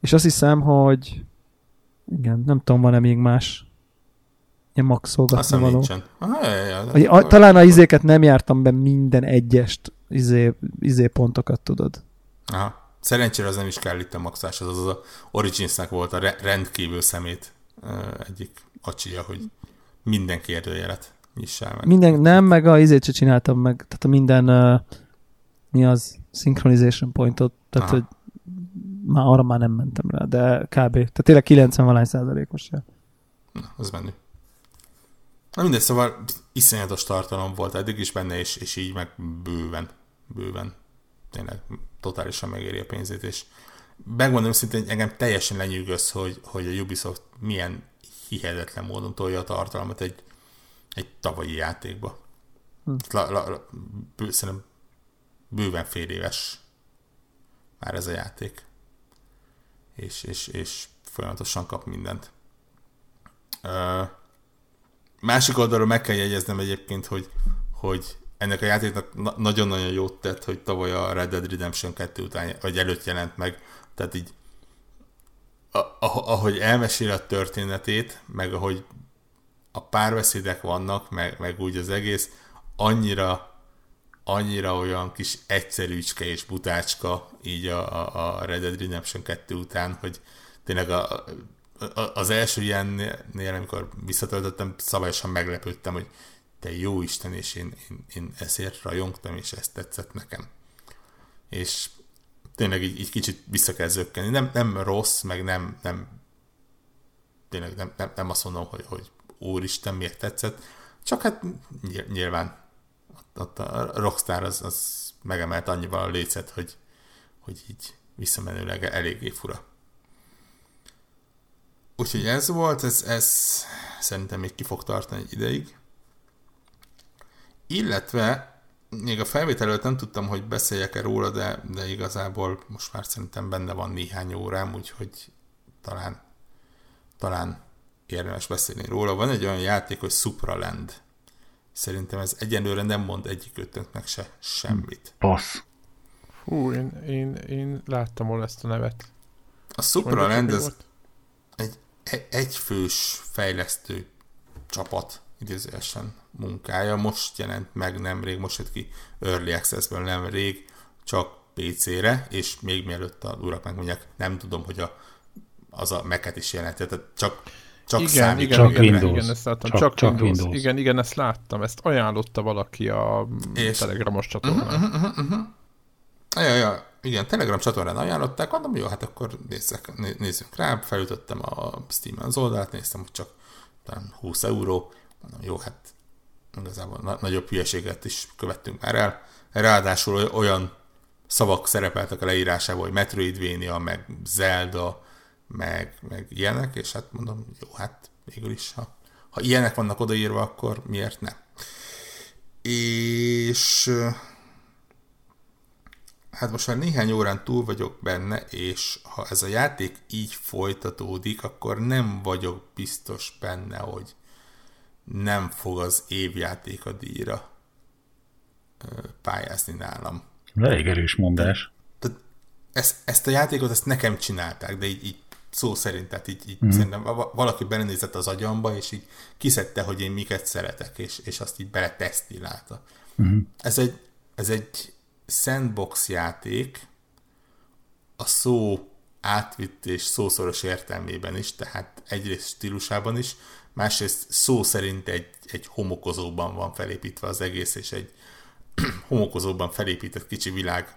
És azt hiszem, hogy igen, nem tudom, van-e még más ilyen maxolgatni való. Nincsen. Talán a izéket nem jártam be minden egyest izé pontokat, tudod. Aha. Szerencsére az nem is kell itt a maxás, az a Originsnek volt a rendkívül szemét egyik acsia, hogy minden kérdőjelet nyissál meg. Minden, nem, meg a izét se csináltam meg, tehát a minden mi az synchronization pointot, tehát aha. Hogy már arra már nem mentem rá, de kb. Tehát tényleg 90% jel. Na, az menő. Na mindegy, szóval iszonyatos tartalom volt eddig is benne, és így meg bőven. Tényleg totálisan megéri a pénzét, és megmondom szintén, hogy engem teljesen lenyűgöz, hogy a Ubisoft milyen hihetetlen módon tolja a tartalmat egy tavalyi játékba. Szerintem bőven fél éves már ez a játék. És folyamatosan kap mindent. Másik oldalról meg kell jegyeznem egyébként, hogy ennek a játéknak nagyon-nagyon jót tett, hogy tavaly a Red Dead Redemption 2 után, vagy előtt jelent meg. Tehát így, ahogy elmesél a történetét, meg ahogy a párbeszédek vannak, meg úgy az egész, annyira olyan kis egyszerűcske és butácska így a Red Dead Redemption 2 után, hogy tényleg az első ilyennél, amikor visszatöltöttem, szabályosan meglepődtem, hogy te jó Isten, és én ezért rajongtam, és ezt tetszett nekem. És tényleg így kicsit vissza kell zökkenni. Nem rossz, meg nem tényleg nem azt mondom, hogy úristen, miért tetszett, csak hát nyilván ott a Rockstar az megemelt annyival a lécet, hogy így visszamenőleg eléggé fura. Úgyhogy ez volt, ez szerintem még ki fog tartani egy ideig. Illetve még a felvétel előtt nem tudtam, hogy beszéljek-e róla, de igazából most már szerintem benne van néhány órám, úgyhogy talán érdemes beszélni róla. Van egy olyan játék, hogy Supraland. Szerintem ez egyenlőre nem mond egyikőtöknek se semmit. Passz. Hú, én láttam volna ezt a nevet. A Supraland ez egy egyfős fejlesztő csapat idézőesen munkája. Most jelent meg nemrég, most jött ki Early Access-ből nemrég, csak PC-re, és még mielőtt a urak megmondják, nem tudom, hogy az a Mac-et is jelenti, tehát csak Windows. Igen, ezt láttam, ezt ajánlotta valaki a Telegramos csatornán. Igen, Telegram csatornán ajánlották, mondom, jó, hát akkor nézzünk rá, felütöttem a Steam-en az oldalát, néztem, hogy csak talán 20 euró, mondom, jó, hát igazából nagyobb hülyeséget is követtünk már el. Ráadásul olyan szavak szerepeltek a leírásában, hogy Metroidvania, meg Zelda, meg ilyenek, és hát mondom, jó, hát végül is, ha ilyenek vannak odaírva, akkor miért nem? És hát most már néhány órán túl vagyok benne, és ha ez a játék így folytatódik, akkor nem vagyok biztos benne, hogy nem fog az évjáték a díjra pályázni nálam. Elég erős mondás. Ezt a játékot ezt nekem csinálták, de így szó szerint, tehát így szerintem valaki belenézett az agyamba, és így kiszedte, hogy én miket szeretek, és azt így beletesztilálta. Ez egy sandbox játék a szó átvitt és szószoros értelmében is, tehát egyrészt stílusában is, másrészt szó szerint egy homokozóban van felépítve az egész, és egy homokozóban felépített kicsi világ,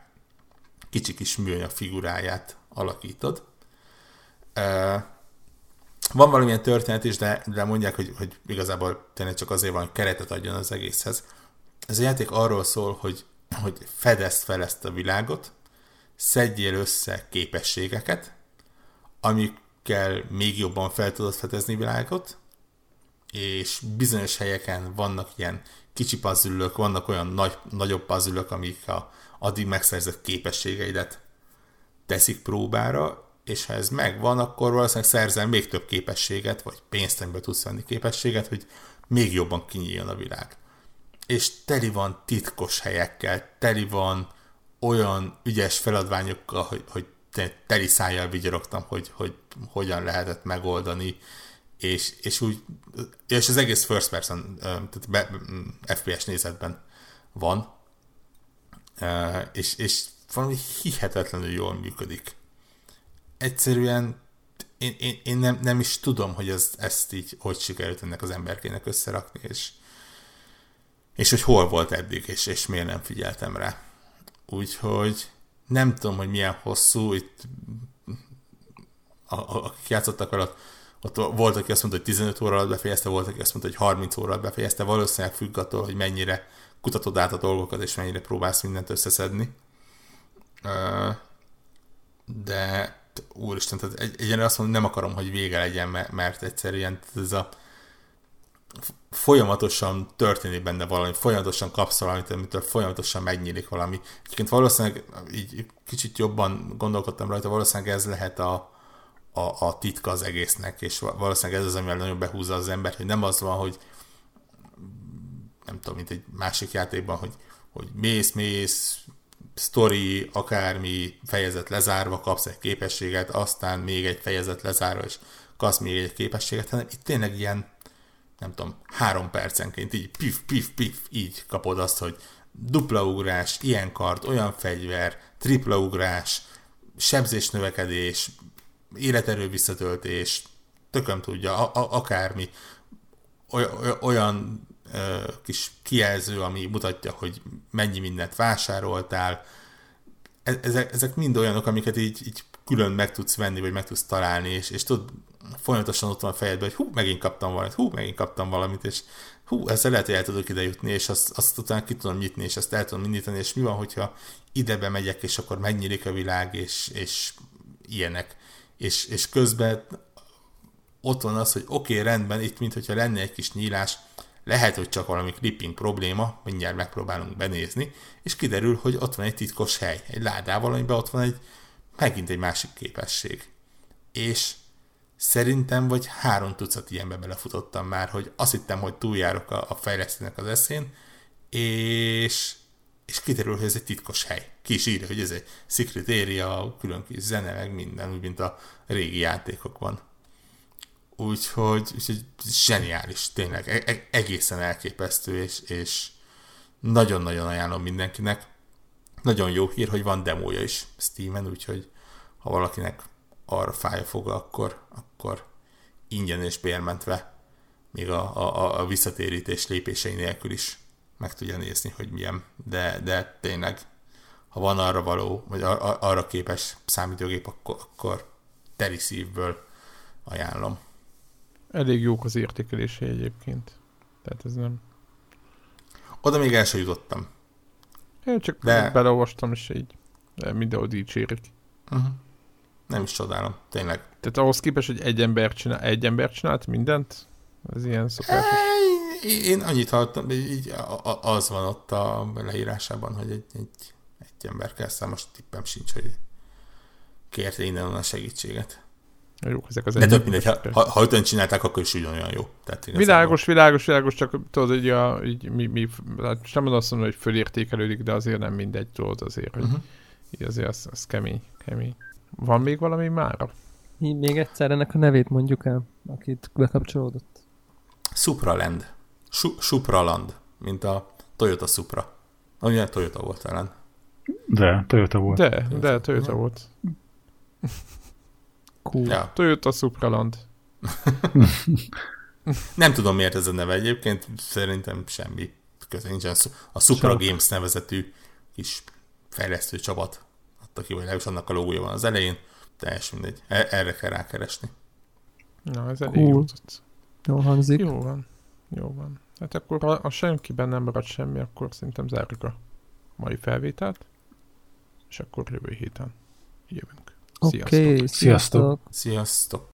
kicsi kis műanyag figuráját alakítod. Van valamilyen történet is, de mondják, hogy igazából tényleg csak azért van, hogy keretet adjon az egészhez. Ez a játék arról szól, hogy fedezd fel ezt a világot, szedjél össze képességeket, amikkel még jobban fel tudod fedezni világot, és bizonyos helyeken vannak ilyen kicsi puzzle-ök, vannak olyan nagyobb puzzle-ök, amik addig megszerzett képességeidet teszik próbára, és ha ez megvan, akkor valószínűleg szerzel még több képességet, vagy pénzt, amiből tudsz venni képességet, hogy még jobban kinyíljon a világ. És teli van titkos helyekkel, teli van olyan ügyes feladványokkal, hogy teli szájjal vigyorogtam, hogy hogyan lehetett megoldani, és úgy, és az egész first person, tehát FPS nézetben van, és valami hihetetlenül jól működik. Egyszerűen én nem is tudom, hogy ezt így hogy sikerült ennek az emberkének összerakni, és hogy hol volt eddig, és miért nem figyeltem rá. Úgyhogy nem tudom, hogy milyen hosszú, itt akik játszottak alatt, ott volt, aki azt mondta, hogy 15 óra alatt befejezte, volt, aki azt mondta, hogy 30 óra alatt befejezte, valószínűleg függ attól, hogy mennyire kutatod át a dolgokat, és mennyire próbálsz mindent összeszedni. De úristen, tehát egyenre azt mondom, nem akarom, hogy vége legyen, mert egyszerűen ez a folyamatosan történik benne valami, folyamatosan kapsz valamit, amitől folyamatosan megnyílik valami. Egyébként valószínűleg így kicsit jobban gondolkodtam rajta, valószínűleg ez lehet a titka az egésznek, és valószínűleg ez az, amivel nagyon behúzza az embert, hogy nem az van, hogy nem tudom, mint egy másik játékban, hogy mész, sztori, akármi fejezet lezárva, kapsz egy képességet, aztán még egy fejezet lezárva, és kapsz még egy képességet, hanem itt tényleg ilyen, nem tudom, 3 percenként így pif, így kapod azt, hogy dupla ugrás, ilyen kard, olyan fegyver, tripla ugrás, sebzésnövekedés, életerő visszatöltés, tököm tudja, akármi, olyan kis kijelző, ami mutatja, hogy mennyi mindent vásároltál. Ezek mind olyanok, amiket így külön meg tudsz venni, vagy meg tudsz találni, és tudod, folyamatosan ott van a fejedben, hogy megint kaptam valamit, és ezzel lehet, hogy el tudok ide jutni, és azt utána ki tudom nyitni, és azt el tudom indítani, és mi van, hogyha idebe megyek, és akkor megnyílik a világ, és ilyenek. És közben ott van az, hogy oké, rendben, itt mintha lenne egy kis nyílás, lehet, hogy csak valami clipping probléma, mindjárt megpróbálunk benézni, és kiderül, hogy ott van egy titkos hely, egy ládával, amiben ott van megint egy másik képesség. És szerintem vagy 3 tucat ilyenbe belefutottam már, hogy azt hittem, hogy túljárok a fejlesztőnek az eszén, és kiderül, hogy ez egy titkos hely. Ki is írja, hogy ez egy secret area, külön kis zene, meg minden, úgy, mint a régi játékokban. Úgyhogy zseniális, tényleg, egészen elképesztő, és nagyon-nagyon ajánlom mindenkinek. Nagyon jó hír, hogy van demója is Steamen, úgyhogy ha valakinek arra fáj a foga, akkor ingyen és bérmentve, még a visszatérítés lépései nélkül is meg tudja nézni, hogy milyen. De tényleg, ha van arra való, vagy arra képes számítógép, akkor teli szívből ajánlom. Elég jók az értékelései egyébként. Tehát ez nem... Oda még el sem jutottam. Én csak beleolvastam, és így mindenhol dicsérik. Uh-huh. Nem is csodálom, tényleg. Tehát ahhoz képest, hogy egy ember csinált mindent? Ez ilyen szokásos. Én annyit hallottam, így az van ott a leírásában, hogy egy ember kell száll, most tippem sincs, hogy kérte innen onnan segítséget. Jók ezek az egyébként. De mindegy, ha ötön csinálták, akkor is ugyanolyan jó. Tehát világos, csak tudod, hogy nem azt mondom, hogy fölértékelődik, de azért nem mindegy, tudod azért, hogy így azért az kemény. Van még valami mára? Még egyszer ennek a nevét mondjuk el, akit bekapcsolódott. Supraland. Supraland, mint a Toyota Supra. Ugye Toyota volt talán. De, Toyota volt. De Toyota volt. Cool. Ja. Toyota Supraland. Nem tudom, miért ez a neve egyébként, szerintem semmi köze nincsen. A Supra Games nevezetű kis fejlesztő csapat adta ki, vagy legalábbis annak a logója van az elején. Teljesen mindegy. Erre kell rákeresni. Na, ez elég cool. Jól hangzik. Jó van. Hát akkor ha senkiben nem marad semmi, akkor szerintem zárjuk a mai felvételt, és akkor jövő héten jövünk. Sziasztok! Okay, sziasztok!